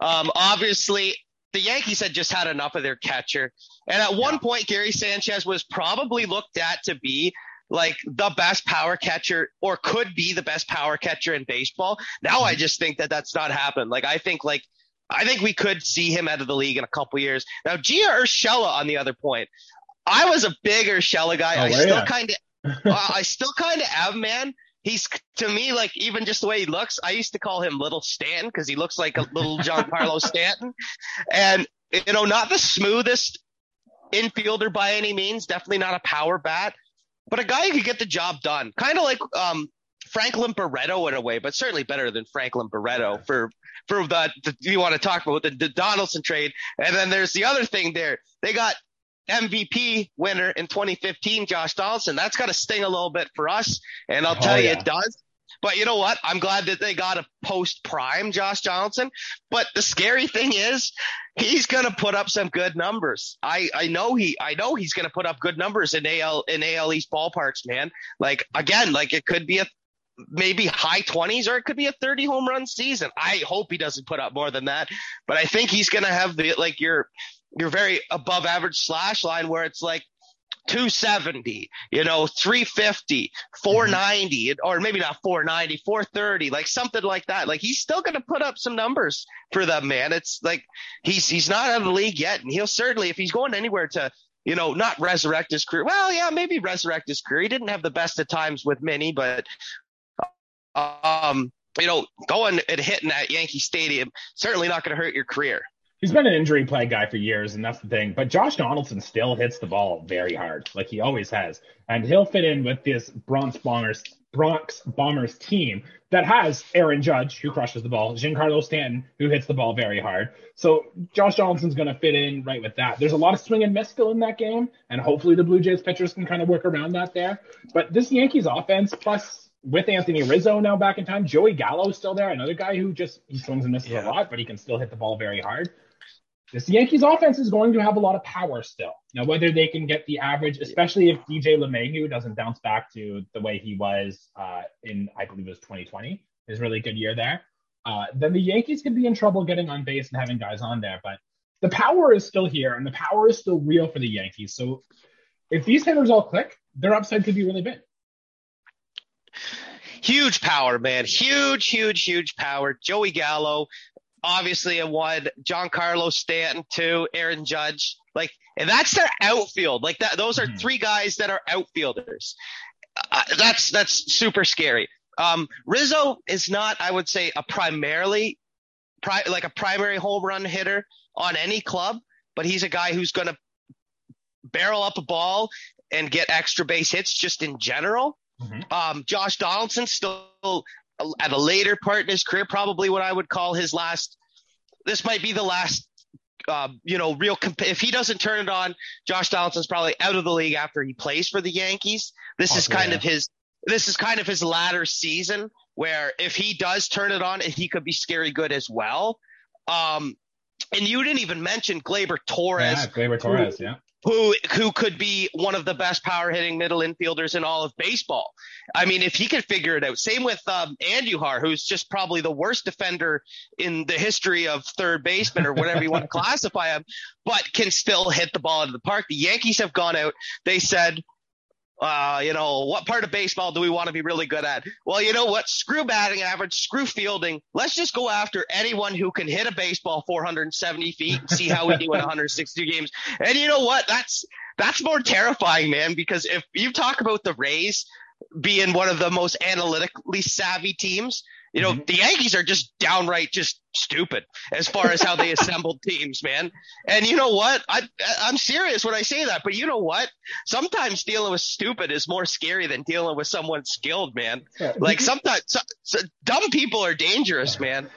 Um, obviously, the Yankees had just had enough of their catcher. And at one point, Gary Sanchez was probably looked at to be like the best power catcher, or could be the best power catcher in baseball. Now I just think that that's not happened. Like I think, like I think we could see him out of the league in a couple years. Now Gio Urshela on the other point, I was a big Urshela guy. Oh, I, still kinda, uh, I still kind of, I still kind of am, man. He's to me like even just the way he looks. I used to call him Little Stanton because he looks like a little Giancarlo Stanton, and you know, not the smoothest infielder by any means. Definitely not a power bat. But a guy who could get the job done, kind of like um, Franklin Barreto in a way, but certainly better than Franklin Barreto for for the, the you want to talk about the, the Donaldson trade. And then there's the other thing there. They got M V P winner in twenty fifteen, Josh Donaldson. That's got to sting a little bit for us, and I'll oh, tell yeah. you it does. But you know what? I'm glad that they got a post-prime Josh Donaldson. But the scary thing is he's going to put up some good numbers. I, I know he I know he's going to put up good numbers in A L in A L East ballparks, man. Like, again, like it could be a maybe high twenties or it could be a thirty home run season. I hope he doesn't put up more than that. But I think he's going to have the like your your very above average slash line where it's like two seventy, you know, three fifty, four ninety, or maybe not four ninety, four thirty, like something like that. Like he's still going to put up some numbers for them, man. It's like he's he's not out of the league yet, and he'll certainly, if he's going anywhere to, you know, not resurrect his career. Well, yeah, maybe resurrect his career. He didn't have the best of times with many, but um, you know, going and hitting at Yankee Stadium certainly not going to hurt your career. He's been an injury play guy for years, and that's the thing. But Josh Donaldson still hits the ball very hard, like he always has. And he'll fit in with this Bronx Bombers, Bronx Bombers team that has Aaron Judge, who crushes the ball, Giancarlo Stanton, who hits the ball very hard. So Josh Donaldson's going to fit in right with that. There's a lot of swing and miss still in that game, and hopefully the Blue Jays pitchers can kind of work around that there. But this Yankees offense, plus with Anthony Rizzo now back in time, Joey Gallo still there, another guy who just he swings and misses yeah. a lot, but he can still hit the ball very hard. This Yankees offense is going to have a lot of power still. Now, whether they can get the average, especially if D J LeMahieu doesn't bounce back to the way he was uh, in, I believe it was twenty twenty, his really good year there, uh, then the Yankees could be in trouble getting on base and having guys on there. But the power is still here, and the power is still real for the Yankees. So if these hitters all click, their upside could be really big. Huge power, man. Huge, huge, huge power. Joey Gallo, obviously a one. Giancarlo Stanton, two. Aaron Judge, Like, and that's their outfield. Like that, those are three guys that are outfielders. Uh, that's that's super scary. Um, Rizzo is not, I would say, a primarily pri- like a primary home run hitter on any club, but he's a guy who's going to barrel up a ball and get extra base hits just in general. Mm-hmm. Um, Josh Donaldson still at a later part in his career, probably what I would call his last. This might be the last, uh, you know, real. Comp- if he doesn't turn it on, Josh Donaldson's probably out of the league after he plays for the Yankees. This oh, is kind yeah. of his. This is kind of his latter season where if he does turn it on, he could be scary good as well. Um, and you didn't even mention Gleyber Torres. Yeah, Gleyber Torres, who, yeah. Who who could be one of the best power hitting middle infielders in all of baseball. I mean, if he could figure it out. Same with um, Andujar, who's just probably the worst defender in the history of third baseman or whatever you want to classify him, but can still hit the ball out of the park. The Yankees have gone out. They said, uh, you know, what part of baseball do we want to be really good at? Well, you know what? Screw batting average, screw fielding. Let's just go after anyone who can hit a baseball four hundred seventy feet and see how we do in one hundred sixty games. And you know what? That's, that's more terrifying, man, because if you talk about the Rays being one of the most analytically savvy teams, you know, mm-hmm. the Yankees are just downright just stupid as far as how they assembled teams, man. And you know what? I, I'm serious when I say that, but you know what? Sometimes dealing with stupid is more scary than dealing with someone skilled, man. Yeah. Like sometimes so, so dumb people are dangerous, man.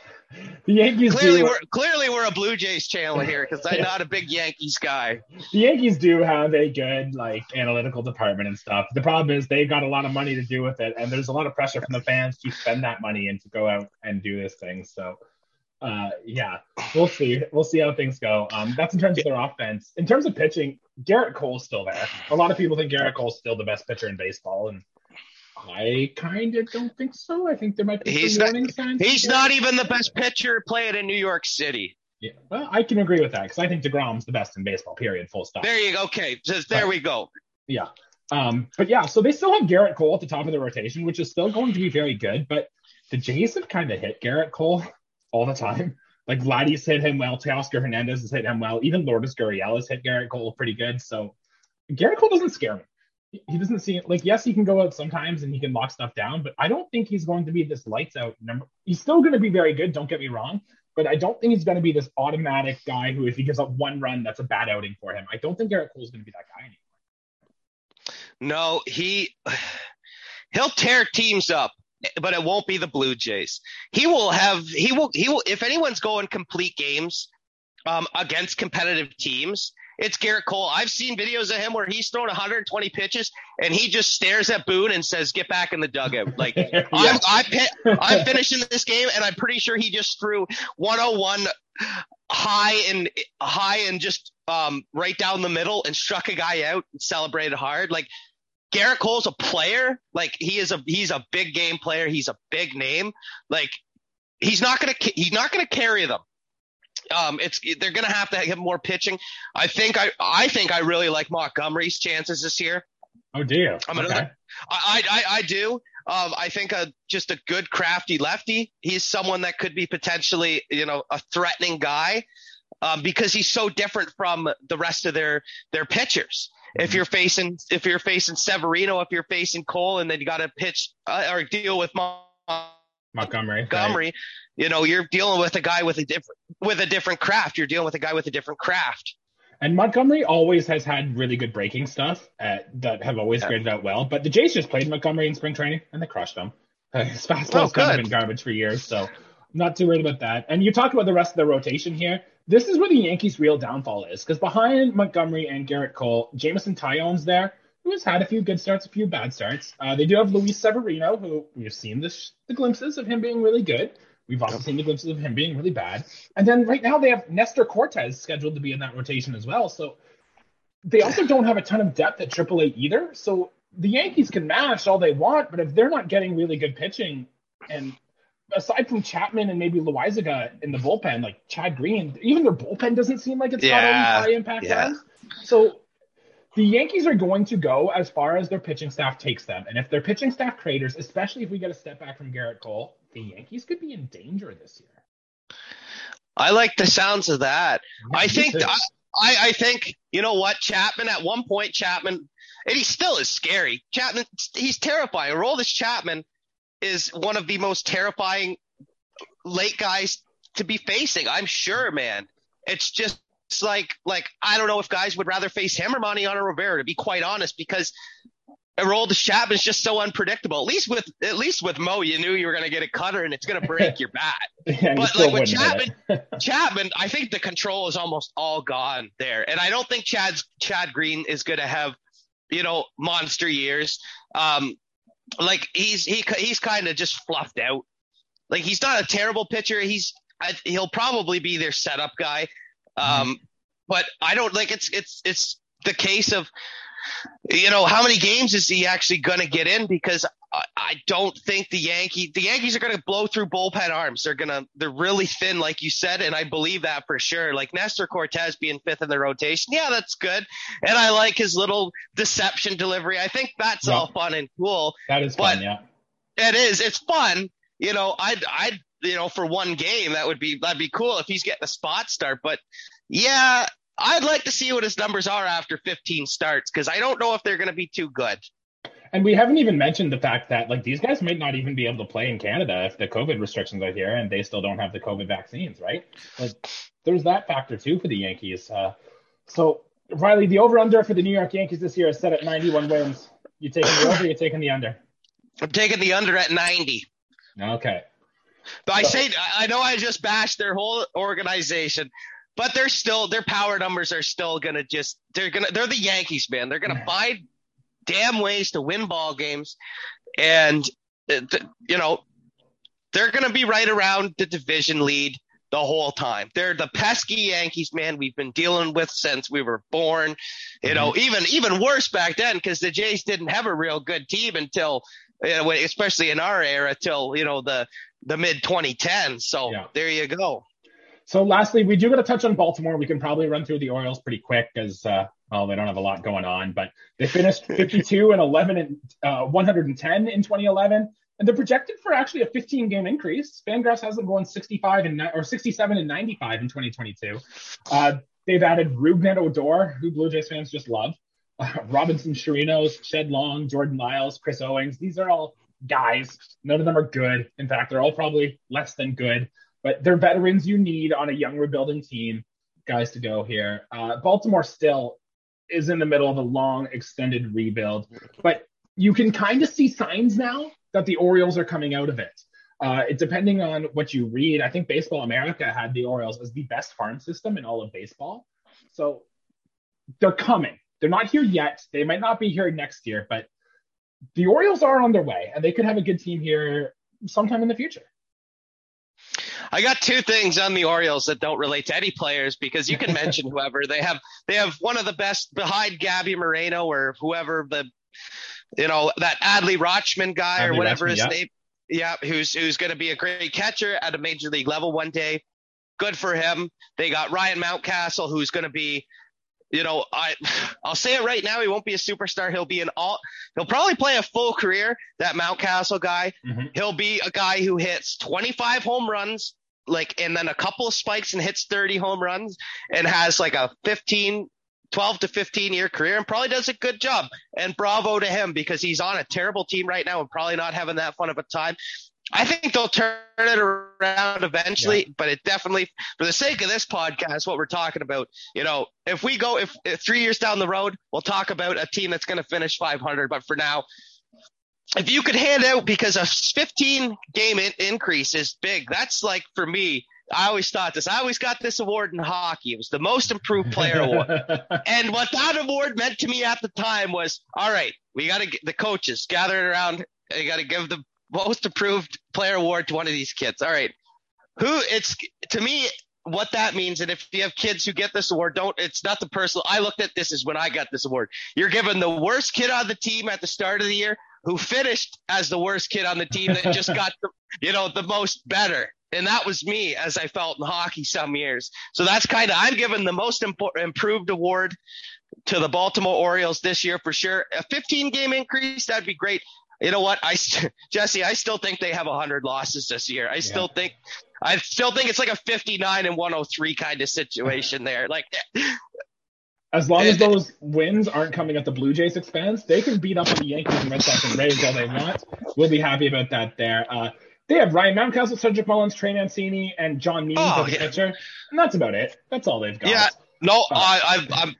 The Yankees clearly do. we're clearly we're a Blue Jays channel here because I'm yeah. not a big Yankees guy. The Yankees do have a good like analytical department and stuff. The problem is they've got a lot of money to do with it, and there's a lot of pressure from the fans to spend that money and to go out and do this thing. So, uh, yeah, we'll see. We'll see how things go. Um, that's in terms of their offense. In terms of pitching, Garrett Cole's still there. A lot of people think Garrett Cole's still the best pitcher in baseball, and I kind of don't think so. I think there might be he's some not, warning signs. He's there. Not even the best pitcher playing in New York City. Yeah, well, I can agree with that because I think DeGrom's the best in baseball, period, full stop. There you go. Okay, just, there but, we go. Yeah. Um, but, yeah, so they still have Garrett Cole at the top of the rotation, which is still going to be very good, but the Jays have kind of hit Garrett Cole all the time. Like, Laddie's hit him well. Teoscar Hernandez has hit him well. Even Lourdes Gurriel has hit Garrett Cole pretty good. So Garrett Cole doesn't scare me. He doesn't seem like, yes, he can go out sometimes and he can lock stuff down, but I don't think he's going to be this lights out number. He's still going to be very good. Don't get me wrong, but I don't think he's going to be this automatic guy who, if he gives up one run, that's a bad outing for him. I don't think Garrett Cole's going to be that guy anymore. No, he, he'll tear teams up, but it won't be the Blue Jays. He will have, he will, he will, if anyone's going complete games um, against competitive teams, it's Garrett Cole. I've seen videos of him where he's thrown one hundred twenty pitches and he just stares at Boone and says, "Get back in the dugout." Like yeah. I'm, I'm, I'm finishing this game, and I'm pretty sure he just threw one oh one high and high and just um, right down the middle and struck a guy out and celebrated hard. Like Garrett Cole's a player. Like he is a he's a big game player. He's a big name. Like he's not gonna he's not gonna carry them. Um, it's they're going to have to have more pitching. I think I I think I really like Montgomery's chances this year. Oh dear, I'm okay. another, I, I I do. Um, I think a just a good crafty lefty. He's someone that could be potentially you know a threatening guy um, because he's so different from the rest of their their pitchers. Mm-hmm. If you're facing if you're facing Severino, if you're facing Cole, and then you got to pitch uh, or deal with Montgomery. Montgomery, Montgomery, right. You know, you're dealing with a guy with a different with a different craft. You're dealing with a guy with a different craft. And Montgomery always has had really good breaking stuff at, that have always yeah. graded out well. But the Jays just played Montgomery in spring training and they crushed him. Uh, his fastball's oh, kind of been garbage for years, so I'm not too worried about that. And you talked about the rest of the rotation here. This is where the Yankees' real downfall is, because behind Montgomery and Garrett Cole, Jameson Tyone's there, who has had a few good starts, a few bad starts. Uh, they do have Luis Severino, who we've seen this, the glimpses of him being really good. We've also seen the glimpses of him being really bad. And then right now they have Nestor Cortes scheduled to be in that rotation as well. So they also don't have a ton of depth at triple A either. So the Yankees can mash all they want, but if they're not getting really good pitching, and aside from Chapman and maybe Loaizaga in the bullpen, like Chad Green, even their bullpen doesn't seem like it's got yeah. any high impact yeah. runs. So the Yankees are going to go as far as their pitching staff takes them. And if their pitching staff craters, especially if we get a step back from Garrett Cole, the Yankees could be in danger this year. I like the sounds of that. Yeah, I think I, I, I think, you know what, Chapman, at one point, Chapman, and he still is scary. Chapman, he's terrifying. Aroldis Chapman is one of the most terrifying late guys to be facing, I'm sure, man. It's just it's like, like I don't know if guys would rather face him or Mariano Rivera, to be quite honest, because Aroldis Chapman is just so unpredictable. At least with at least with Mo, you knew you were going to get a cutter and it's going to break your bat. Yeah, but like with Chapman, Chapman, I think the control is almost all gone there. And I don't think Chad's, Chad Green is going to have, you know, monster years. Um, like he's he he's kind of just fluffed out. Like he's not a terrible pitcher. He's I, he'll probably be their setup guy. Um, mm. But I don't like it's it's it's the case of. You know, how many games is he actually going to get in? Because I, I don't think the Yankees, the Yankees are going to blow through bullpen arms. They're going to, they're really thin, like you said. And I believe that for sure. Like Nestor Cortes being fifth in the rotation. Yeah, that's good. And I like his little deception delivery. I think that's yeah. all fun and cool. That is but fun. Yeah, it is. It's fun. You know, I'd, I'd, you know, for one game, that would be, that'd be cool if he's getting a spot start, but yeah, I'd like to see what his numbers are after fifteen starts, because I don't know if they're going to be too good. And we haven't even mentioned the fact that, like, these guys might not even be able to play in Canada if the COVID restrictions are here and they still don't have the COVID vaccines, right? Like, there's that factor, too, for the Yankees. Uh, so, Riley, the over-under for the New York Yankees this year is set at ninety-one wins. You taking the over or you taking the under? I'm taking the under at ninety. Okay. But so. I say I know I just bashed their whole organization. But they're still, their power numbers are still going to just, they're going to, they're the Yankees, man. They're going to find damn ways to win ball games. And, uh, th- you know, they're going to be right around the division lead the whole time. They're the pesky Yankees, man, we've been dealing with since we were born. You know, even, even worse back then, because the Jays didn't have a real good team until, you know, especially in our era, till, you know, the, the mid twenty tens. So yeah. There you go. So lastly, we do got to touch on Baltimore. We can probably run through the Orioles pretty quick because, uh, well, they don't have a lot going on. But they finished fifty-two and eleven and uh, one hundred ten in twenty eleven, and they're projected for actually a fifteen-game increase. FanGraphs has them going sixty-five and or sixty-seven and ninety-five in twenty twenty-two. Uh, they've added Rougned Odor, who Blue Jays fans just love, uh, Robinson Chirinos, Shed Long, Jordan Lyles, Chris Owings. These are all guys. None of them are good. In fact, they're all probably less than good. But they're veterans you need on a young rebuilding team, guys to go here. Uh, Baltimore still is in the middle of a long, extended rebuild. But you can kind of see signs now that the Orioles are coming out of it. Uh, it, depending on what you read, I think Baseball America had the Orioles as the best farm system in all of baseball. So they're coming. They're not here yet. They might not be here next year. But the Orioles are on their way, and they could have a good team here sometime in the future. I got two things on the Orioles that don't relate to any players, because you can mention whoever they have. They have one of the best behind Gabby Moreno or whoever the, you know, that Adley Rutschman guy Adley or whatever Rutschman, his yeah. name. Yeah. Who's, who's going to be a great catcher at a major league level one day. Good for him. They got Ryan Mountcastle, who's going to be, you know, I, I'll say it right now. He won't be a superstar. He'll be an all, he'll probably play a full career. That Mountcastle guy, mm-hmm. He'll be a guy who hits twenty-five home runs, like, and then a couple of spikes and hits thirty home runs and has like a fifteen, twelve to fifteen year career and probably does a good job. And bravo to him, because he's on a terrible team right now and probably not having that fun of a time. I think they'll turn it around eventually, yeah. But it definitely, for the sake of this podcast, what we're talking about, you know, if we go, if, if three years down the road, we'll talk about a team that's going to finish five hundred. But for now, if you could hand out, because a fifteen game in- increase is big. That's like, for me, I always thought this, I always got this award in hockey. It was the most improved player award. And what that award meant to me at the time was, all right, we got to get the coaches gathering around. You got to give the most improved player award to one of these kids. All right. Who it's to me, what that means. And if you have kids who get this award, don't, it's not the personal. I looked at this as when I got this award, you're giving the worst kid on the team at the start of the year, who finished as the worst kid on the team that just got, the, you know, the most better. And that was me, as I felt in hockey some years. So that's kind of, I'm giving the most impo- improved award to the Baltimore Orioles this year for sure. A fifteen game increase, that'd be great. You know what, I, Jesse, I still think they have one hundred losses this year. I still yeah. think, I still think it's like a fifty-nine and one oh three kind of situation there. Like, As long as those wins aren't coming at the Blue Jays' expense, they can beat up on the Yankees and Red Sox and Rays all they want. We'll be happy about that there. Uh, they have Ryan Mountcastle, Cedric Mullins, Trey Mancini, and John Means oh, as a yeah. pitcher. And that's about it. That's all they've got. Yeah, no, uh, I, I, I'm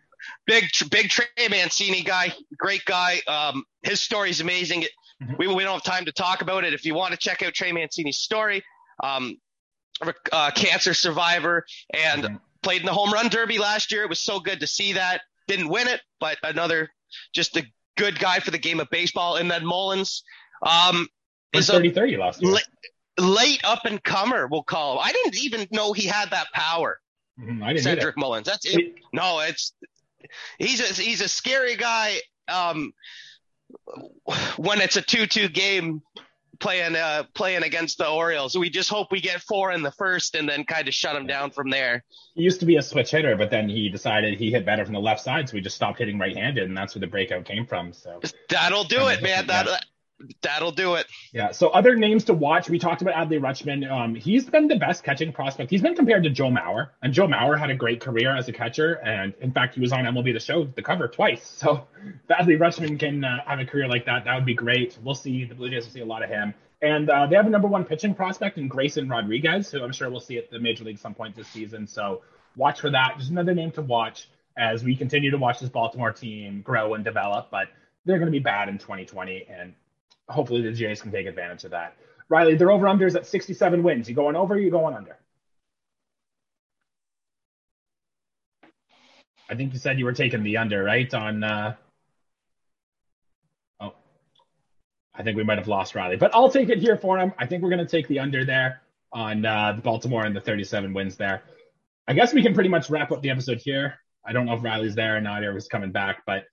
big, big Trey Mancini guy. Great guy. Um, his story is amazing. Mm-hmm. We we don't have time to talk about it. If you want to check out Trey Mancini's story, um, uh, cancer survivor, and mm-hmm. played in the home run derby last year. It was so good to see that. Didn't win it, but another just a good guy for the game of baseball. And then Mullins um, is thirty-three last year. La- late up and comer, we'll call him. I didn't even know he had that power. Mm-hmm. I didn't Cedric Mullins. That's it. it. No, it's he's a, he's a scary guy. Um, when it's a two-two game playing uh, playing against the Orioles. We just hope we get four in the first and then kind of shut him down from there. He used to be a switch hitter, but then he decided he hit better from the left side, so we just stopped hitting right-handed, and that's where the breakout came from. So that'll do it, man. That'll, that'll do it. Yeah, so other names to watch. We talked about Adley Rutschman. Um, he's been the best catching prospect. He's been compared to Joe Mauer, and Joe Mauer had a great career as a catcher, and in fact, he was on M L B The Show, The Cover, twice. So if Adley Rutschman can uh, have a career like that, that would be great. We'll see. The Blue Jays will see a lot of him. And uh, they have a number one pitching prospect in Grayson Rodriguez, who I'm sure we'll see at the Major League some point this season. So watch for that. Just another name to watch as we continue to watch this Baltimore team grow and develop, but they're going to be bad in twenty twenty, and hopefully the Jays can take advantage of that. Riley, their over-under is at sixty-seven wins. You going over, you going under? I think you said you were taking the under, right? On uh... Oh, I think we might have lost Riley, but I'll take it here for him. I think we're going to take the under there on uh, the Baltimore and the thirty-seven wins there. I guess we can pretty much wrap up the episode here. I don't know if Riley's there or not, or if he's coming back, but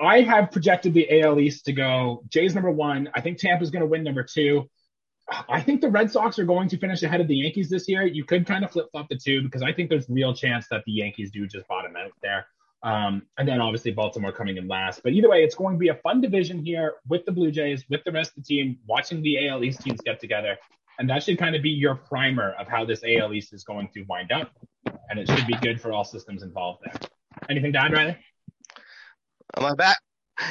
I have projected the A L East to go Jays number one. I think Tampa's going to win number two. I think the Red Sox are going to finish ahead of the Yankees this year. You could kind of flip-flop the two because I think there's real chance that the Yankees do just bottom out there. Um, and then obviously Baltimore coming in last. But either way, it's going to be a fun division here with the Blue Jays, with the rest of the team, watching the A L East teams get together. And that should kind of be your primer of how this A L East is going to wind up. And it should be good for all systems involved there. Anything to add, Riley? Am I back?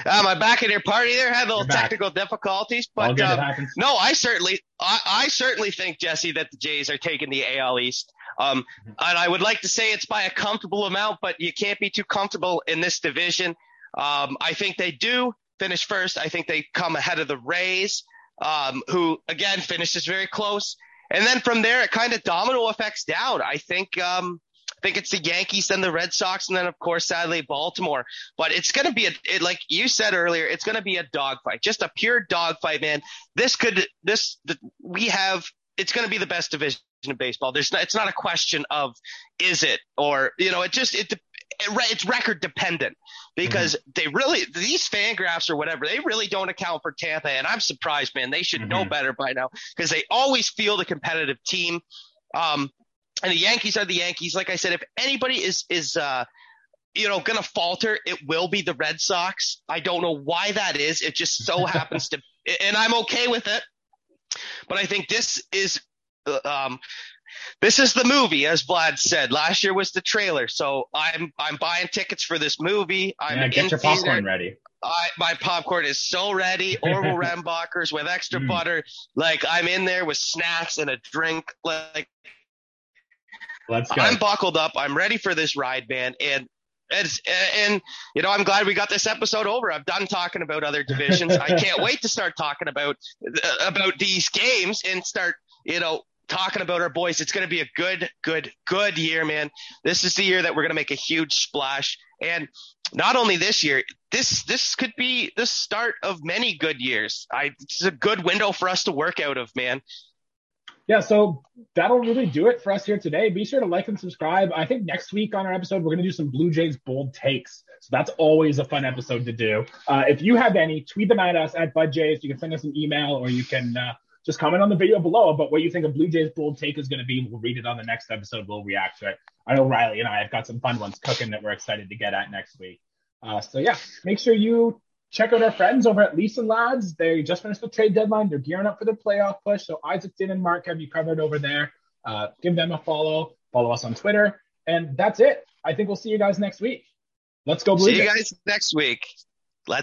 Am I back in your party there? Had a little technical difficulties, but um, no, I certainly, I, I certainly think, Jesse, that the Jays are taking the A L East. Um, and I would like to say it's by a comfortable amount, but you can't be too comfortable in this division. Um, I think they do finish first. I think they come ahead of the Rays, um, who again finishes very close. And then from there, it kind of domino effects down. I think, um, I think it's the Yankees, then the Red Sox, and then, of course, sadly, Baltimore. But it's going to be, a, it, like you said earlier, it's going to be a dogfight, just a pure dogfight, man. This could – this the, we have – it's going to be the best division in baseball. There's not, it's not a question of is it or – you know, it just it, – it, it's record dependent because mm-hmm. they really – these FanGraphs or whatever, they really don't account for Tampa, and I'm surprised, man. They should mm-hmm. know better by now because they always field a competitive team. Um And the Yankees are the Yankees. Like I said, if anybody is, is uh, you know, going to falter, it will be the Red Sox. I don't know why that is. It just so happens to – and I'm okay with it. But I think this is um, this is the movie, as Vlad said. Last year was the trailer. So I'm I'm buying tickets for this movie. I'm yeah, get your popcorn ready. I, my popcorn is so ready. Orville Rambachers with extra mm. butter. Like I'm in there with snacks and a drink. Like – Let's go. I'm buckled up. I'm ready for this ride, man. And, and, and, you know, I'm glad we got this episode over. I'm done talking about other divisions. I can't wait to start talking about, about these games and start, you know, talking about our boys. It's going to be a good, good, good year, man. This is the year that we're going to make a huge splash. And not only this year, this, this could be the start of many good years. I, this is a good window for us to work out of, man. Yeah, so that'll really do it for us here today. Be sure to like and subscribe. I think next week on our episode, we're going to do some Blue Jays bold takes. So that's always a fun episode to do. Uh, if you have any, tweet them at us at Bud Jays. You can send us an email or you can uh, just comment on the video below about what you think a Blue Jays bold take is going to be. We'll read it on the next episode. We'll react to it. I know Riley and I have got some fun ones cooking that we're excited to get at next week. Uh, so, yeah, make sure you check out our friends over at Leafs and Lads. They just finished the trade deadline. They're gearing up for the playoff push. So Isaacson and Mark have you covered over there. Uh, give them a follow. Follow us on Twitter. And that's it. I think we'll see you guys next week. Let's go Blue Jays. See you guys next week.